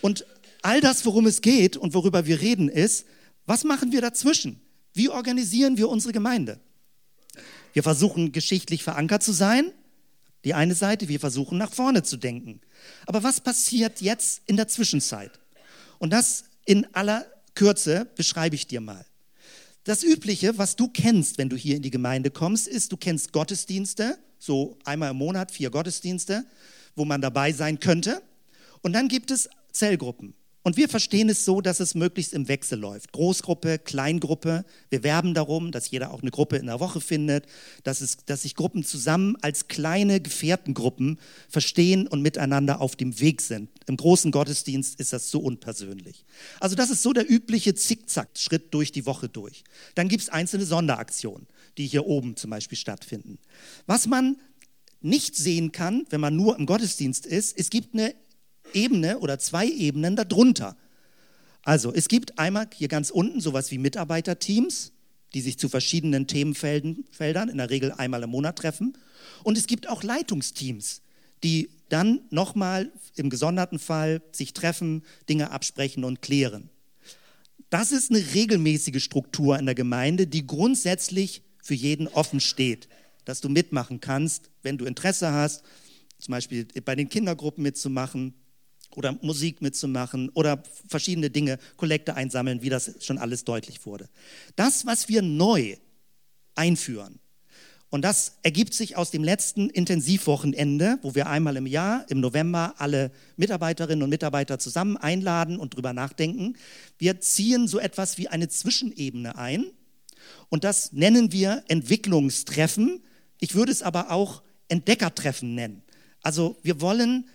Und all das, worum es geht und worüber wir reden, ist, was machen wir dazwischen? Wie organisieren wir unsere Gemeinde? Wir versuchen, geschichtlich verankert zu sein. Die eine Seite, wir versuchen, nach vorne zu denken. Aber was passiert jetzt in der Zwischenzeit? Und das in aller Kürze beschreibe ich dir mal. Das Übliche, was du kennst, wenn du hier in die Gemeinde kommst, ist, du kennst Gottesdienste, so einmal im Monat, vier Gottesdienste, wo man dabei sein könnte. Und dann gibt es Zellgruppen. Und wir verstehen es so, dass es möglichst im Wechsel läuft. Großgruppe, Kleingruppe. Wir werben darum, dass jeder auch eine Gruppe in der Woche findet, dass, es, dass sich Gruppen zusammen als kleine Gefährtengruppen verstehen und miteinander auf dem Weg sind. Im großen Gottesdienst ist das so unpersönlich. Also das ist so der übliche Zickzack-Schritt durch die Woche durch. Dann gibt es einzelne Sonderaktionen, die hier oben zum Beispiel stattfinden. Was man nicht sehen kann, wenn man nur im Gottesdienst ist, es gibt eine Ebene oder zwei Ebenen darunter. Also es gibt einmal hier ganz unten sowas wie Mitarbeiterteams, die sich zu verschiedenen Themenfeldern in der Regel einmal im Monat treffen. Und es gibt auch Leitungsteams, die dann nochmal im gesonderten Fall sich treffen, Dinge absprechen und klären. Das ist eine regelmäßige Struktur in der Gemeinde, die grundsätzlich für jeden offen steht, dass du mitmachen kannst, wenn du Interesse hast, zum Beispiel bei den Kindergruppen mitzumachen oder Musik mitzumachen oder verschiedene Dinge, Kollekte einsammeln, wie das schon alles deutlich wurde. Das, was wir neu einführen, und das ergibt sich aus dem letzten Intensivwochenende, wo wir einmal im Jahr, im November, alle Mitarbeiterinnen und Mitarbeiter zusammen einladen und drüber nachdenken. Wir ziehen so etwas wie eine Zwischenebene ein und das nennen wir Entwicklungstreffen. Ich würde es aber auch Entdeckertreffen nennen. Also wir wollen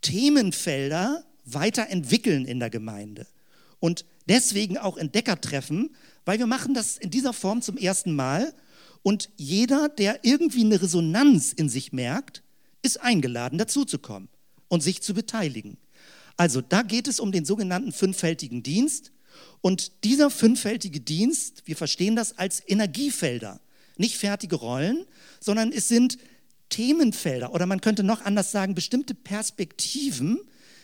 Themenfelder weiterentwickeln in der Gemeinde und deswegen auch Entdeckertreffen, weil wir machen das in dieser Form zum ersten Mal. Und jeder, der irgendwie eine Resonanz in sich merkt, ist eingeladen, dazuzukommen und sich zu beteiligen. Also da geht es um den sogenannten fünffältigen Dienst. Und dieser fünffältige Dienst, wir verstehen das als Energiefelder, nicht fertige Rollen, sondern es sind Themenfelder oder man könnte noch anders sagen, bestimmte Perspektiven,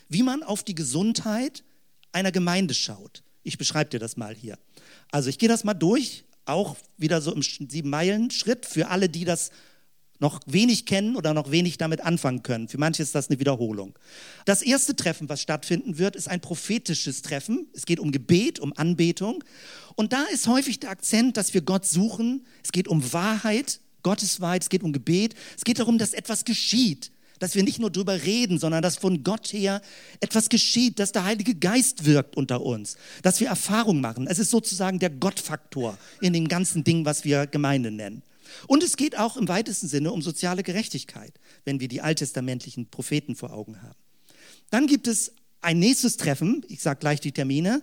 wie man auf die Gesundheit einer Gemeinde schaut. Ich beschreibe dir das mal hier. Also ich gehe das mal durch. Auch wieder so im Sieben-Meilen-Schritt für alle, die das noch wenig kennen oder noch wenig damit anfangen können. Für manche ist das eine Wiederholung. Das erste Treffen, was stattfinden wird, ist ein prophetisches Treffen. Es geht um Gebet, um Anbetung. Und da ist häufig der Akzent, dass wir Gott suchen. Es geht um Wahrheit, Gotteswahrheit, es geht um Gebet. Es geht darum, dass etwas geschieht. Dass wir nicht nur drüber reden, sondern dass von Gott her etwas geschieht, dass der Heilige Geist wirkt unter uns, dass wir Erfahrung machen. Es ist sozusagen der Gottfaktor in dem ganzen Ding, was wir Gemeinde nennen. Und es geht auch im weitesten Sinne um soziale Gerechtigkeit, wenn wir die alttestamentlichen Propheten vor Augen haben. Dann gibt es ein nächstes Treffen, ich sage gleich die Termine,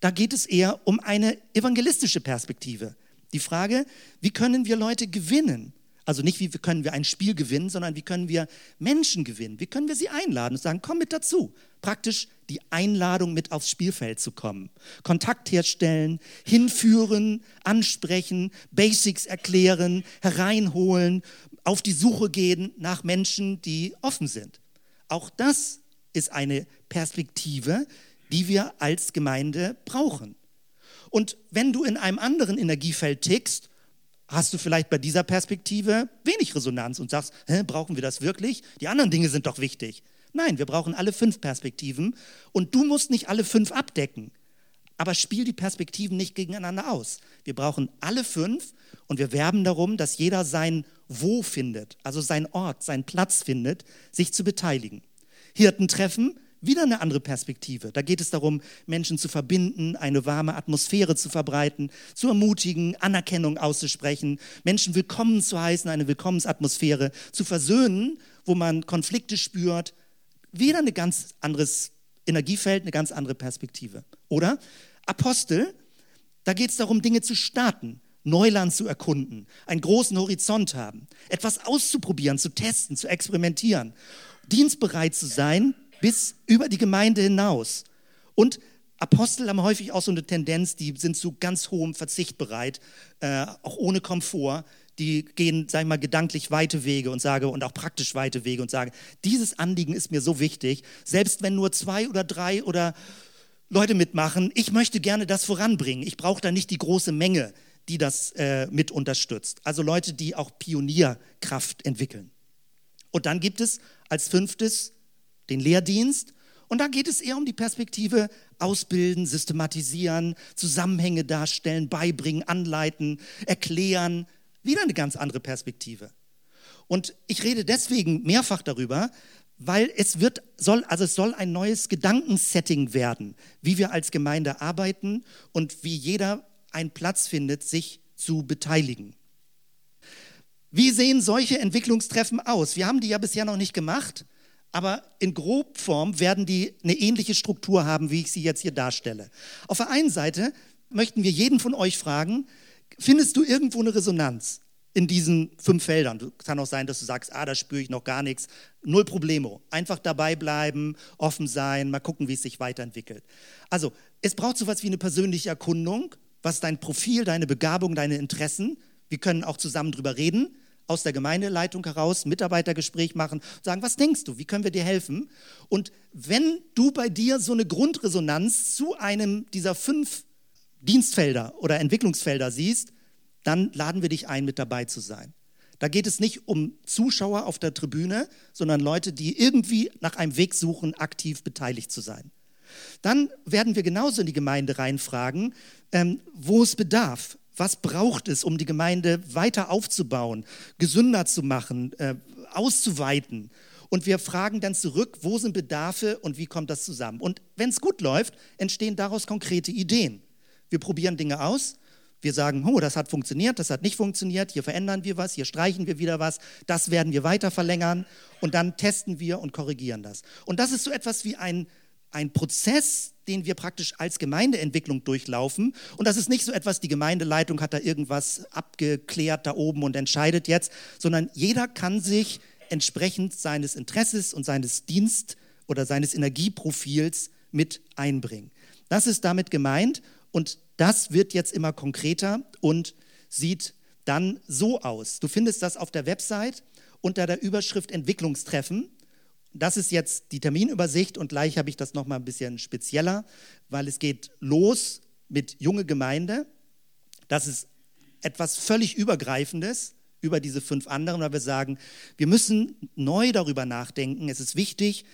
da geht es eher um eine evangelistische Perspektive. Die Frage, wie können wir Leute gewinnen? Also nicht, wie können wir ein Spiel gewinnen, sondern wie können wir Menschen gewinnen? Wie können wir sie einladen und sagen, komm mit dazu? Praktisch die Einladung, mit aufs Spielfeld zu kommen. Kontakt herstellen, hinführen, ansprechen, Basics erklären, hereinholen, auf die Suche gehen nach Menschen, die offen sind. Auch das ist eine Perspektive, die wir als Gemeinde brauchen. Und wenn du in einem anderen Energiefeld tickst, hast du vielleicht bei dieser Perspektive wenig Resonanz und sagst, hä, brauchen wir das wirklich? Die anderen Dinge sind doch wichtig. Nein, wir brauchen alle fünf Perspektiven und du musst nicht alle fünf abdecken, aber spiel die Perspektiven nicht gegeneinander aus. Wir brauchen alle fünf und wir werben darum, dass jeder sein Wo findet, also seinen Ort, seinen Platz findet, sich zu beteiligen. Hirtentreffen, wieder eine andere Perspektive. Da geht es darum, Menschen zu verbinden, eine warme Atmosphäre zu verbreiten, zu ermutigen, Anerkennung auszusprechen, Menschen willkommen zu heißen, eine Willkommensatmosphäre zu versöhnen, wo man Konflikte spürt. Wieder ein ganz anderes Energiefeld, eine ganz andere Perspektive. Oder Apostel, da geht es darum, Dinge zu starten, Neuland zu erkunden, einen großen Horizont haben, etwas auszuprobieren, zu testen, zu experimentieren, dienstbereit zu sein, bis über die Gemeinde hinaus. Und Apostel haben häufig auch so eine Tendenz, die sind zu ganz hohem Verzicht bereit, äh, auch ohne Komfort. Die gehen, sag ich mal, gedanklich weite Wege und sage und auch praktisch weite Wege und sagen, dieses Anliegen ist mir so wichtig, selbst wenn nur zwei oder drei oder Leute mitmachen, ich möchte gerne das voranbringen. Ich brauche da nicht die große Menge, die das äh, mit unterstützt. Also Leute, die auch Pionierkraft entwickeln. Und dann gibt es als fünftes den Lehrdienst. Und da geht es eher um die Perspektive ausbilden, systematisieren, Zusammenhänge darstellen, beibringen, anleiten, erklären. Wieder eine ganz andere Perspektive. Und ich rede deswegen mehrfach darüber, weil es wird, soll, also es soll ein neues Gedankensetting werden, wie wir als Gemeinde arbeiten und wie jeder einen Platz findet, sich zu beteiligen. Wie sehen solche Entwicklungstreffen aus? Wir haben die ja bisher noch nicht gemacht. Aber in Grobform werden die eine ähnliche Struktur haben, wie ich sie jetzt hier darstelle. Auf der einen Seite möchten wir jeden von euch fragen, findest du irgendwo eine Resonanz? in diesen fünf Feldern. Es kann auch sein, dass du sagst, ah, da spüre ich noch gar nichts. Null Problemo. Einfach dabei bleiben, offen sein, mal gucken, wie es sich weiterentwickelt. Also, es braucht sowas wie eine persönliche Erkundung. Was ist dein Profil, deine Begabung, deine Interessen? Wir können auch zusammen drüber reden, aus der Gemeindeleitung heraus, Mitarbeitergespräch machen, sagen, was denkst du, wie können wir dir helfen? Und wenn du bei dir so eine Grundresonanz zu einem dieser fünf Dienstfelder oder Entwicklungsfelder siehst, dann laden wir dich ein, mit dabei zu sein. Da geht es nicht um Zuschauer auf der Tribüne, sondern Leute, die irgendwie nach einem Weg suchen, aktiv beteiligt zu sein. Dann werden wir genauso in die Gemeinde reinfragen, ähm, wo es bedarf. Was braucht es, um die Gemeinde weiter aufzubauen, gesünder zu machen, äh, auszuweiten? Und wir fragen dann zurück, wo sind Bedarfe und wie kommt das zusammen? Und wenn es gut läuft, entstehen daraus konkrete Ideen. Wir probieren Dinge aus, wir sagen, oh, das hat funktioniert, das hat nicht funktioniert, hier verändern wir was, hier streichen wir wieder was, das werden wir weiter verlängern und dann testen wir und korrigieren das. Und das ist so etwas wie ein Ein Prozess, den wir praktisch als Gemeindeentwicklung durchlaufen. Und das ist nicht so etwas, die Gemeindeleitung hat da irgendwas abgeklärt da oben und entscheidet jetzt, sondern jeder kann sich entsprechend seines Interesses und seines Dienst- oder seines Energieprofils mit einbringen. Das ist damit gemeint und das wird jetzt immer konkreter und sieht dann so aus. Du findest das auf der Website unter der Überschrift Entwicklungstreffen. Das ist jetzt die Terminübersicht und gleich habe ich das nochmal ein bisschen spezieller, weil es geht los mit junge Gemeinde. Das ist etwas völlig Übergreifendes über diese fünf anderen, weil wir sagen, wir müssen neu darüber nachdenken. Es ist wichtig,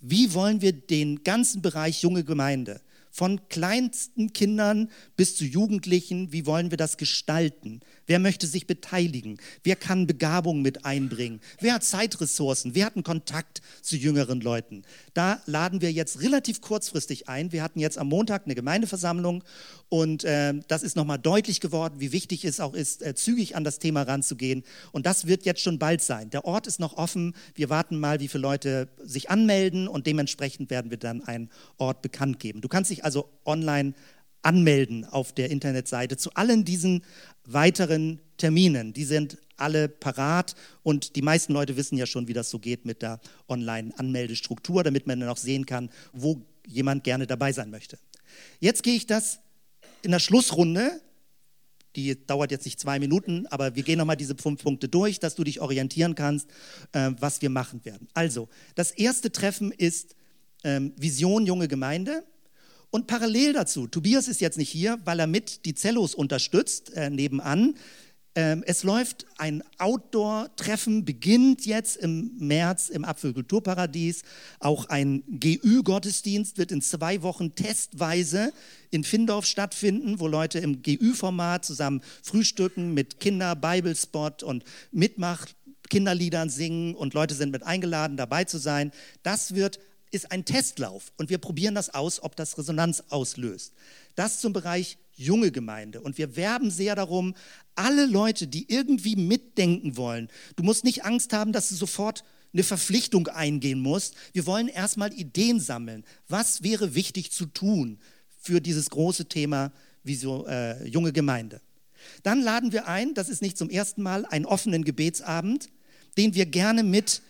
wie wollen wir den ganzen Bereich junge Gemeinde, von kleinsten Kindern bis zu Jugendlichen, wie wollen wir das gestalten? Wer möchte sich beteiligen? Wer kann Begabung mit einbringen? Wer hat Zeitressourcen? Wer hat einen Kontakt zu jüngeren Leuten? Da laden wir jetzt relativ kurzfristig ein. Wir hatten jetzt am Montag eine Gemeindeversammlung und äh, das ist nochmal deutlich geworden, wie wichtig es auch ist, äh, zügig an das Thema ranzugehen. Und das wird jetzt schon bald sein. Der Ort ist noch offen. Wir warten mal, wie viele Leute sich anmelden und dementsprechend werden wir dann einen Ort bekannt geben. Du kannst dich also online anmelden auf der Internetseite zu allen diesen weiteren Terminen. Die sind alle parat und die meisten Leute wissen ja schon, wie das so geht mit der Online-Anmeldestruktur, damit man dann auch sehen kann, wo jemand gerne dabei sein möchte. Jetzt gehe ich das in der Schlussrunde, die dauert jetzt nicht zwei Minuten, aber wir gehen nochmal diese fünf Punkte durch, dass du dich orientieren kannst, äh, was wir machen werden. Also, das erste Treffen ist ähm, Vision Junge Gemeinde. Und parallel dazu, Tobias ist jetzt nicht hier, weil er mit die Zellos unterstützt, äh, nebenan. Ähm, es läuft ein Outdoor-Treffen, beginnt jetzt im März im Apfelkulturparadies. Auch ein G Ü-Gottesdienst wird in zwei Wochen testweise in Findorf stattfinden, wo Leute im G Ü-Format zusammen frühstücken mit Kinder, Bible-Spot und mitmacht, Kinderliedern singen und Leute sind mit eingeladen, dabei zu sein. Das wird ist ein Testlauf und wir probieren das aus, ob das Resonanz auslöst. Das zum Bereich junge Gemeinde und wir werben sehr darum, alle Leute, die irgendwie mitdenken wollen, du musst nicht Angst haben, dass du sofort eine Verpflichtung eingehen musst. Wir wollen erstmal Ideen sammeln. Was wäre wichtig zu tun für dieses große Thema wie so, äh, junge Gemeinde? Dann laden wir ein, das ist nicht zum ersten Mal, einen offenen Gebetsabend, den wir gerne mit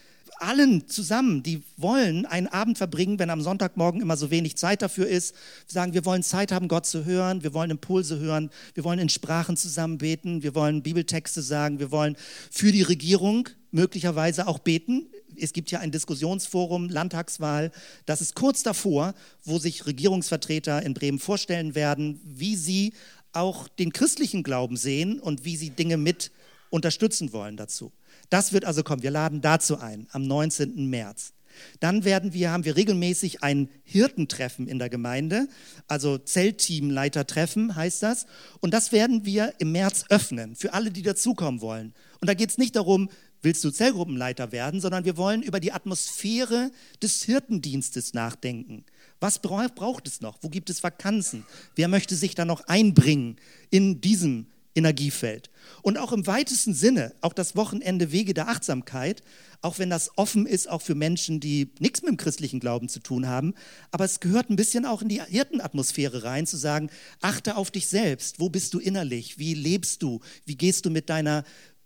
allen zusammen, die wollen, einen Abend verbringen, wenn am Sonntagmorgen immer so wenig Zeit dafür ist. Wir sagen, wir wollen Zeit haben, Gott zu hören, wir wollen Impulse hören, wir wollen in Sprachen zusammen beten, wir wollen Bibeltexte sagen, wir wollen für die Regierung möglicherweise auch beten. Es gibt ja ein Diskussionsforum, Landtagswahl, das ist kurz davor, wo sich Regierungsvertreter in Bremen vorstellen werden, wie sie auch den christlichen Glauben sehen und wie sie Dinge mit unterstützen wollen dazu. Das wird also kommen. Wir laden dazu ein, am neunzehnten März. Dann werden wir, haben wir regelmäßig ein Hirtentreffen in der Gemeinde, also Zellteamleitertreffen heißt das. Und das werden wir im März öffnen, für alle, die dazukommen wollen. Und da geht es nicht darum, willst du Zellgruppenleiter werden, sondern wir wollen über die Atmosphäre des Hirtendienstes nachdenken. Was braucht es noch? Wo gibt es Vakanzen? Wer möchte sich da noch einbringen in diesem Energiefeld. Und auch im weitesten Sinne, auch das Wochenende Wege der Achtsamkeit, auch wenn das offen ist, auch für Menschen, die nichts mit dem christlichen Glauben zu tun haben, aber es gehört ein bisschen auch in die Hirtenatmosphäre rein, zu sagen, achte auf dich selbst, wo bist du innerlich, wie lebst du, wie gehst du mit deiner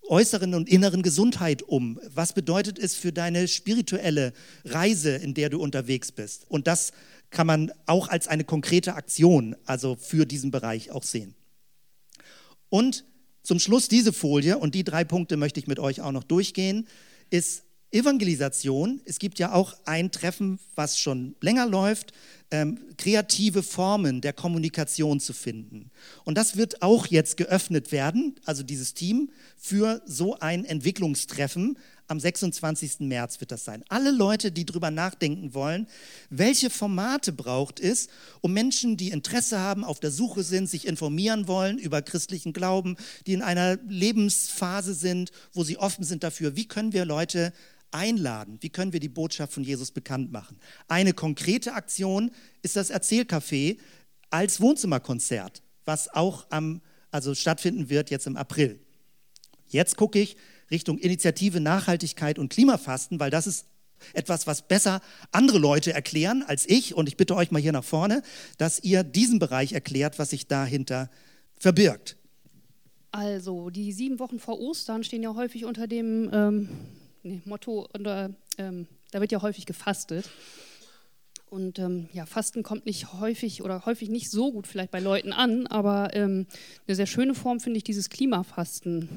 äußeren und inneren Gesundheit um? Was bedeutet es für deine spirituelle Reise, in der du unterwegs bist? Und das kann man auch als eine konkrete Aktion, also für diesen Bereich auch sehen. Und zum Schluss diese Folie, und die drei Punkte möchte ich mit euch auch noch durchgehen, ist Evangelisation. Es gibt ja auch ein Treffen, was schon länger läuft, ähm, kreative Formen der Kommunikation zu finden. Und das wird auch jetzt geöffnet werden, also dieses Team, für so ein Entwicklungstreffen. Am sechsundzwanzigsten März wird das sein. Alle Leute, die drüber nachdenken wollen, welche Formate braucht es, um Menschen, die Interesse haben, auf der Suche sind, sich informieren wollen über christlichen Glauben, die in einer Lebensphase sind, wo sie offen sind dafür, wie können wir Leute einladen? Wie können wir die Botschaft von Jesus bekannt machen? Eine konkrete Aktion ist das Erzählcafé als Wohnzimmerkonzert, was auch am, also stattfinden wird jetzt im April. Jetzt gucke ich Richtung Initiative Nachhaltigkeit und Klimafasten, weil das ist etwas, was besser andere Leute erklären als ich. Und ich bitte euch mal hier nach vorne, dass ihr diesen Bereich erklärt, was sich dahinter verbirgt. Also die sieben Wochen vor Ostern stehen ja häufig unter dem... Ähm Nee, Motto, und, ähm, da wird ja häufig gefastet. Und ähm, ja, Fasten kommt nicht häufig oder häufig nicht so gut vielleicht bei Leuten an, aber ähm, eine sehr schöne Form finde ich dieses Klimafasten,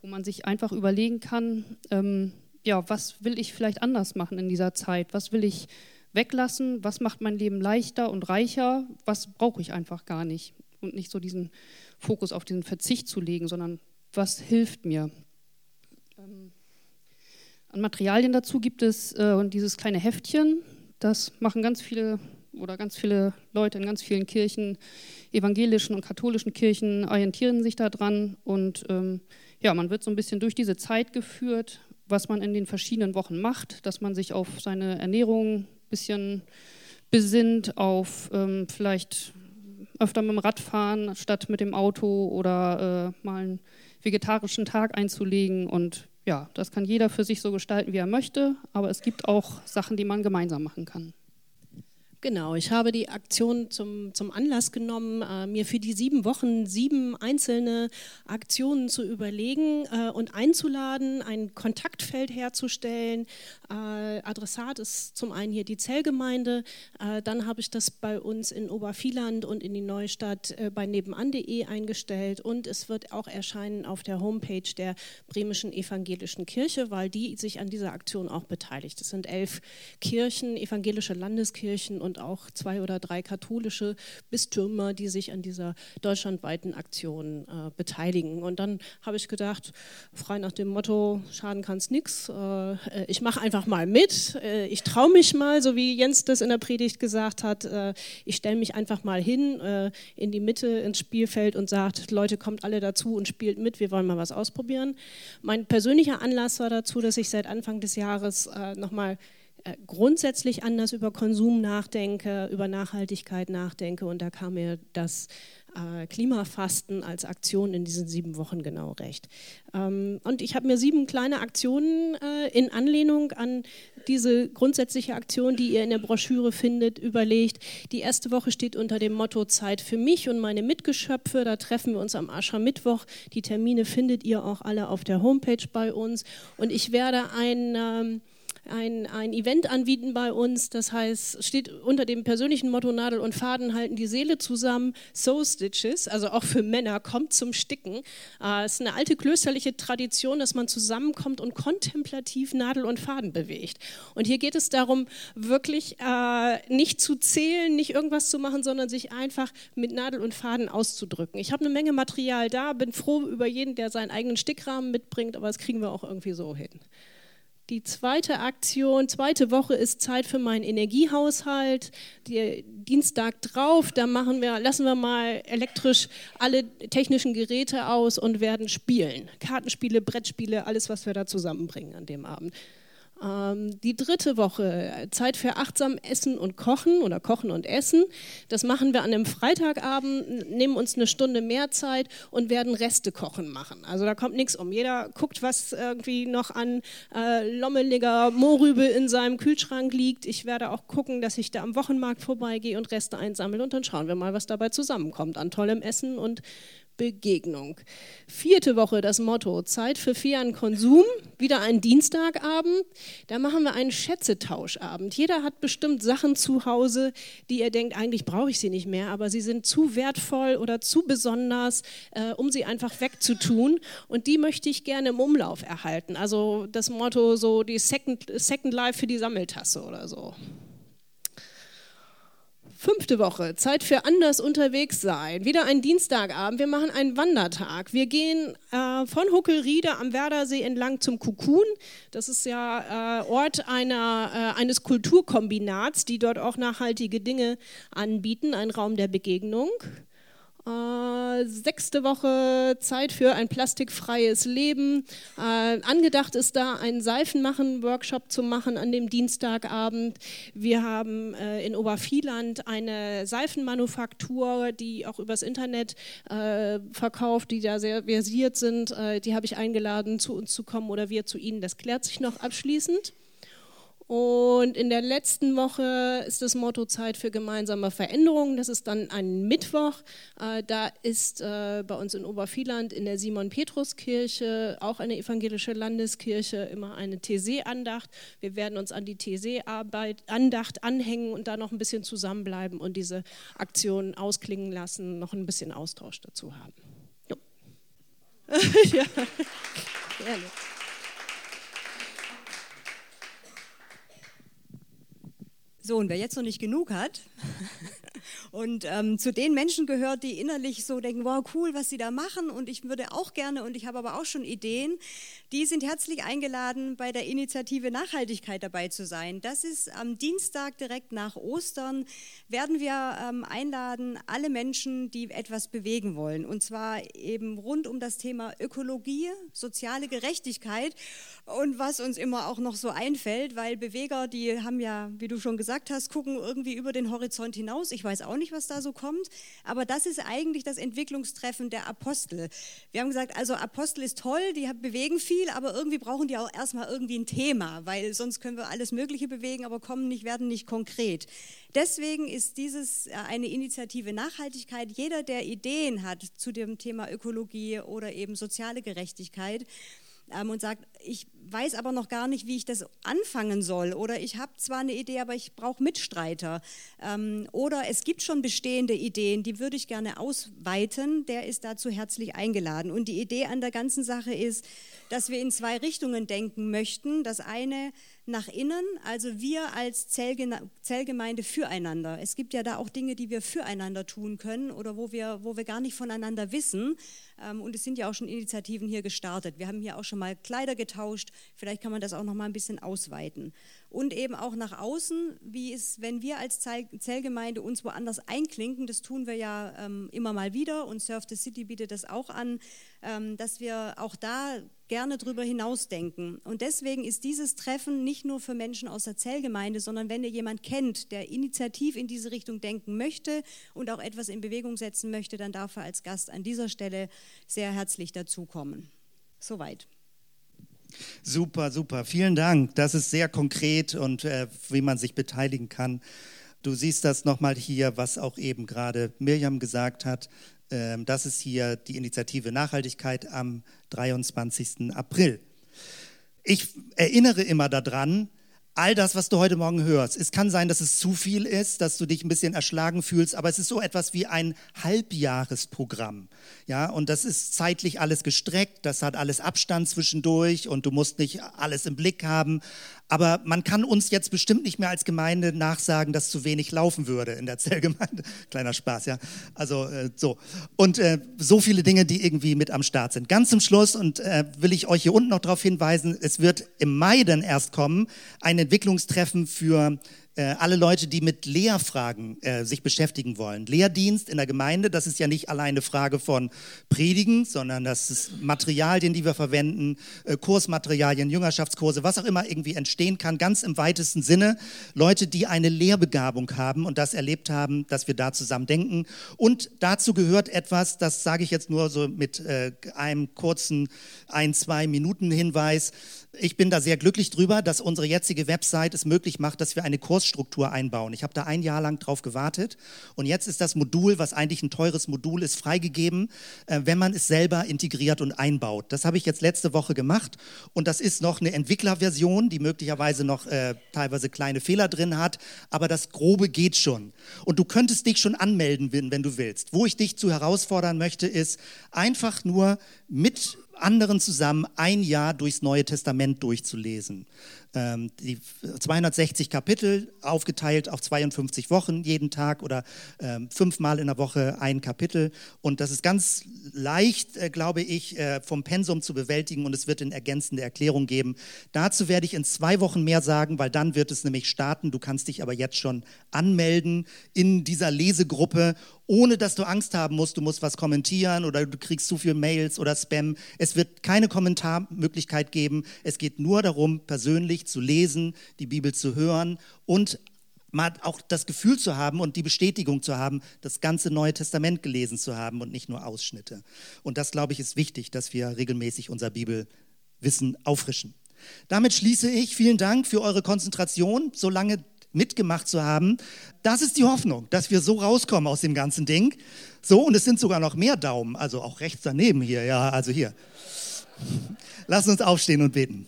wo man sich einfach überlegen kann, ähm, ja, was will ich vielleicht anders machen in dieser Zeit? Was will ich weglassen? Was macht mein Leben leichter und reicher? Was brauche ich einfach gar nicht? Und nicht so diesen Fokus auf diesen Verzicht zu legen, sondern was hilft mir? Ähm, An Materialien dazu gibt es äh, dieses kleine Heftchen. Das machen ganz viele oder ganz viele Leute in ganz vielen Kirchen, evangelischen und katholischen Kirchen, orientieren sich da dran. Und ähm, ja, man wird so ein bisschen durch diese Zeit geführt, was man in den verschiedenen Wochen macht, dass man sich auf seine Ernährung ein bisschen besinnt, auf ähm, vielleicht öfter mit dem Rad fahren statt mit dem Auto oder äh, mal einen vegetarischen Tag einzulegen. Und ja, das kann jeder für sich so gestalten, wie er möchte, aber es gibt auch Sachen, die man gemeinsam machen kann. Genau, ich habe die Aktion zum, zum Anlass genommen, äh, mir für die sieben Wochen sieben einzelne Aktionen zu überlegen äh, und einzuladen, ein Kontaktfeld herzustellen. Äh, Adressat ist zum einen hier die Zellgemeinde, äh, dann habe ich das bei uns in Obervieland und in die Neustadt äh, bei nebenan punkt de eingestellt, und es wird auch erscheinen auf der Homepage der Bremischen Evangelischen Kirche, weil die sich an dieser Aktion auch beteiligt. Es sind elf Kirchen, evangelische Landeskirchen und Und auch zwei oder drei katholische Bistümer, die sich an dieser deutschlandweiten Aktion äh, beteiligen. Und dann habe ich gedacht, frei nach dem Motto, schaden kann's nix, äh, ich mache einfach mal mit, äh, ich traue mich mal, so wie Jens das in der Predigt gesagt hat, äh, ich stelle mich einfach mal hin äh, in die Mitte, ins Spielfeld und sagt, Leute, kommt alle dazu und spielt mit, wir wollen mal was ausprobieren. Mein persönlicher Anlass war dazu, dass ich seit Anfang des Jahres äh, nochmal grundsätzlich anders über Konsum nachdenke, über Nachhaltigkeit nachdenke, und da kam mir das äh, Klimafasten als Aktion in diesen sieben Wochen genau recht. Ähm, und ich habe mir sieben kleine Aktionen äh, in Anlehnung an diese grundsätzliche Aktion, die ihr in der Broschüre findet, überlegt. Die erste Woche steht unter dem Motto Zeit für mich und meine Mitgeschöpfe. Da treffen wir uns am Aschermittwoch. Die Termine findet ihr auch alle auf der Homepage bei uns, und ich werde ein... Ähm, Ein, ein Event anbieten bei uns, das heißt, steht unter dem persönlichen Motto Nadel und Faden halten die Seele zusammen, Soul Stitches, also auch für Männer, kommt zum Sticken. Äh, es ist eine alte klösterliche Tradition, dass man zusammenkommt und kontemplativ Nadel und Faden bewegt. Und hier geht es darum, wirklich äh, nicht zu zählen, nicht irgendwas zu machen, sondern sich einfach mit Nadel und Faden auszudrücken. Ich habe eine Menge Material da, bin froh über jeden, der seinen eigenen Stickrahmen mitbringt, aber das kriegen wir auch irgendwie so hin. Die zweite Aktion, zweite Woche ist Zeit für meinen Energiehaushalt. Die Dienstag drauf, da machen wir, lassen wir mal elektrisch alle technischen Geräte aus und werden spielen. Kartenspiele, Brettspiele, alles, was wir da zusammenbringen an dem Abend. Die dritte Woche, Zeit für achtsam Essen und Kochen oder Kochen und Essen. Das machen wir an einem Freitagabend, nehmen uns eine Stunde mehr Zeit und werden Reste kochen machen. Also da kommt nichts um. Jeder guckt, was irgendwie noch an äh, lommeliger Mohrrübe in seinem Kühlschrank liegt. Ich werde auch gucken, dass ich da am Wochenmarkt vorbeigehe und Reste einsammle, und dann schauen wir mal, was dabei zusammenkommt an tollem Essen und Begegnung. Vierte Woche das Motto, Zeit für fairen Konsum, wieder ein Dienstagabend. Da machen wir einen Schätzetauschabend. Jeder hat bestimmt Sachen zu Hause, die er denkt, eigentlich brauche ich sie nicht mehr, aber sie sind zu wertvoll oder zu besonders, äh, um sie einfach wegzutun. Und die möchte ich gerne im Umlauf erhalten. Also das Motto, so die Second, Second Life für die Sammeltasse oder so. Fünfte Woche, Zeit für anders unterwegs sein. Wieder ein Dienstagabend, wir machen einen Wandertag. Wir gehen äh, von Huckelriede am Werdersee entlang zum Kukun. Das ist ja äh, Ort einer, äh, eines Kulturkombinats, die dort auch nachhaltige Dinge anbieten. Ein Raum der Begegnung. Äh, sechste Woche, Zeit für ein plastikfreies Leben. Äh, angedacht ist da, einen Seifenmachen-Workshop zu machen an dem Dienstagabend. Wir haben äh, in Obervieland eine Seifenmanufaktur, die auch übers Internet äh, verkauft, die da sehr versiert sind. Äh, die habe ich eingeladen, zu uns zu kommen oder wir zu ihnen. Das klärt sich noch abschließend. Und in der letzten Woche ist das Motto Zeit für gemeinsame Veränderungen. Das ist dann ein Mittwoch. Da ist bei uns in Obervieland in der Simon-Petrus-Kirche, auch eine evangelische Landeskirche, immer eine T C-Andacht. Wir werden uns an die T C-Andacht anhängen und da noch ein bisschen zusammenbleiben und diese Aktion ausklingen lassen, noch ein bisschen Austausch dazu haben. Jo. Ja, gerne. So, und wer jetzt noch nicht genug hat und ähm, zu den Menschen gehört, die innerlich so denken, wow, cool, was sie da machen und ich würde auch gerne und ich habe aber auch schon Ideen, die sind herzlich eingeladen, bei der Initiative Nachhaltigkeit dabei zu sein. Das ist am Dienstag direkt nach Ostern, werden wir ähm, einladen, alle Menschen, die etwas bewegen wollen, und zwar eben rund um das Thema Ökologie, soziale Gerechtigkeit und was uns immer auch noch so einfällt, weil Beweger, die haben ja, wie du schon gesagt hast, hast, gucken irgendwie über den Horizont hinaus. Ich weiß auch nicht, was da so kommt, aber das ist eigentlich das Entwicklungstreffen der Apostel. Wir haben gesagt, also Apostel ist toll, die bewegen viel, aber irgendwie brauchen die auch erstmal irgendwie ein Thema, weil sonst können wir alles Mögliche bewegen, aber kommen nicht, werden nicht konkret. Deswegen ist dieses eine Initiative Nachhaltigkeit. Jeder, der Ideen hat zu dem Thema Ökologie oder eben soziale Gerechtigkeit, und sagt, ich weiß aber noch gar nicht, wie ich das anfangen soll, oder ich habe zwar eine Idee, aber ich brauche Mitstreiter, oder es gibt schon bestehende Ideen, die würde ich gerne ausweiten, der ist dazu herzlich eingeladen. Und die Idee an der ganzen Sache ist, dass wir in zwei Richtungen denken möchten. Das eine nach innen, also wir als Zellgemeinde füreinander. Es gibt ja da auch Dinge, die wir füreinander tun können oder wo wir, wo wir gar nicht voneinander wissen. Und es sind ja auch schon Initiativen hier gestartet. Wir haben hier auch schon mal Kleider getauscht. Vielleicht kann man das auch noch mal ein bisschen ausweiten. Und eben auch nach außen, wie es, wenn wir als Zellgemeinde uns woanders einklinken, das tun wir ja ähm, immer mal wieder, und Surf the City bietet das auch an, ähm, dass wir auch da gerne drüber hinausdenken. Und deswegen ist dieses Treffen nicht nur für Menschen aus der Zellgemeinde, sondern wenn ihr jemanden kennt, der initiativ in diese Richtung denken möchte und auch etwas in Bewegung setzen möchte, dann darf er als Gast an dieser Stelle sehr herzlich dazukommen. Soweit. Super, super. Vielen Dank. Das ist sehr konkret und äh, wie man sich beteiligen kann. Du siehst das nochmal hier, was auch eben gerade Mirjam gesagt hat. Ähm, das ist hier die Initiative Nachhaltigkeit am dreiundzwanzigsten April. Ich erinnere immer daran, all das, was du heute Morgen hörst. Es kann sein, dass es zu viel ist, dass du dich ein bisschen erschlagen fühlst, aber es ist so etwas wie ein Halbjahresprogramm. Ja, und das ist zeitlich alles gestreckt, das hat alles Abstand zwischendurch und du musst nicht alles im Blick haben. Aber man kann uns jetzt bestimmt nicht mehr als Gemeinde nachsagen, dass zu wenig laufen würde in der Zellgemeinde. Kleiner Spaß, ja. Also äh, so. Und äh, so viele Dinge, die irgendwie mit am Start sind. Ganz zum Schluss, und äh, will ich euch hier unten noch darauf hinweisen, es wird im Mai dann erst kommen, ein Entwicklungstreffen für äh, alle Leute, die mit Lehrfragen äh, sich beschäftigen wollen. Lehrdienst in der Gemeinde, das ist ja nicht alleine Frage von Predigen, sondern das ist Materialien, die wir verwenden, äh, Kursmaterialien, Jüngerschaftskurse, was auch immer irgendwie entstehen kann, ganz im weitesten Sinne. Leute, die eine Lehrbegabung haben und das erlebt haben, dass wir da zusammen denken. Und dazu gehört etwas, das sage ich jetzt nur so mit äh, einem kurzen ein, zwei Minuten Hinweis. Ich bin da sehr glücklich drüber, dass unsere jetzige Website es möglich macht, dass wir eine Kurs Kursstruktur einbauen. Ich habe da ein Jahr lang drauf gewartet und jetzt ist das Modul, was eigentlich ein teures Modul ist, freigegeben, äh, wenn man es selber integriert und einbaut. Das habe ich jetzt letzte Woche gemacht und das ist noch eine Entwicklerversion, die möglicherweise noch äh, teilweise kleine Fehler drin hat, aber das Grobe geht schon. Und du könntest dich schon anmelden, wenn, wenn du willst. Wo ich dich zu herausfordern möchte, ist einfach nur mit anderen zusammen ein Jahr durchs Neue Testament durchzulesen. Ähm, die zweihundertsechzig Kapitel, aufgeteilt auf zweiundfünfzig Wochen jeden Tag oder ähm, fünfmal in der Woche ein Kapitel. Und das ist ganz leicht, äh, glaube ich, äh, vom Pensum zu bewältigen und es wird eine ergänzende Erklärung geben. Dazu werde ich in zwei Wochen mehr sagen, weil dann wird es nämlich starten. Du kannst dich aber jetzt schon anmelden in dieser Lesegruppe, ohne dass du Angst haben musst, du musst was kommentieren oder du kriegst zu viele Mails oder Spam. Es wird keine Kommentarmöglichkeit geben. Es geht nur darum, persönlich zu lesen, die Bibel zu hören und mal auch das Gefühl zu haben und die Bestätigung zu haben, das ganze Neue Testament gelesen zu haben und nicht nur Ausschnitte. Und das, glaube ich, ist wichtig, dass wir regelmäßig unser Bibelwissen auffrischen. Damit schließe ich. Vielen Dank für eure Konzentration, so lange mitgemacht zu haben. Das ist die Hoffnung, dass wir so rauskommen aus dem ganzen Ding. So, und es sind sogar noch mehr Daumen, also auch rechts daneben hier, ja, also hier. Lass uns aufstehen und beten.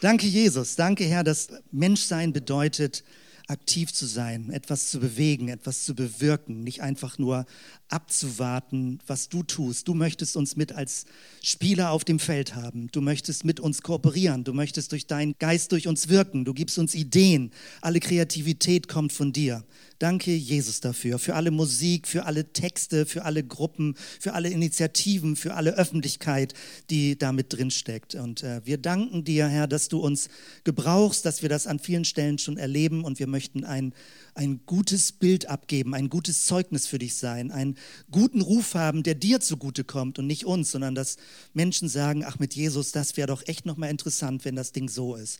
Danke, Jesus. Danke, Herr, dass Menschsein bedeutet, aktiv zu sein, etwas zu bewegen, etwas zu bewirken, nicht einfach nur abzuwarten, was du tust. Du möchtest uns mit als Spieler auf dem Feld haben. Du möchtest mit uns kooperieren. Du möchtest durch deinen Geist durch uns wirken. Du gibst uns Ideen. Alle Kreativität kommt von dir. Danke, Jesus, dafür, für alle Musik, für alle Texte, für alle Gruppen, für alle Initiativen, für alle Öffentlichkeit, die damit drinsteckt. Und äh, wir danken dir, Herr, dass du uns gebrauchst, dass wir das an vielen Stellen schon erleben und wir möchten ein, ein gutes Bild abgeben, ein gutes Zeugnis für dich sein, einen guten Ruf haben, der dir zugutekommt und nicht uns, sondern dass Menschen sagen, ach mit Jesus, das wäre doch echt nochmal interessant, wenn das Ding so ist.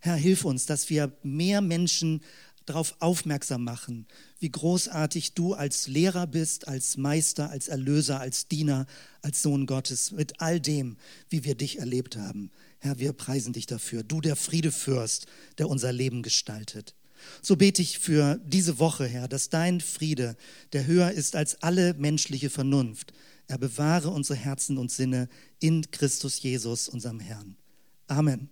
Herr, hilf uns, dass wir mehr Menschen darauf aufmerksam machen, wie großartig du als Lehrer bist, als Meister, als Erlöser, als Diener, als Sohn Gottes, mit all dem, wie wir dich erlebt haben. Herr, wir preisen dich dafür. Du, der Friedefürst, der unser Leben gestaltet. So bete ich für diese Woche, Herr, dass dein Friede, der höher ist als alle menschliche Vernunft, er bewahre unsere Herzen und Sinne in Christus Jesus, unserem Herrn. Amen.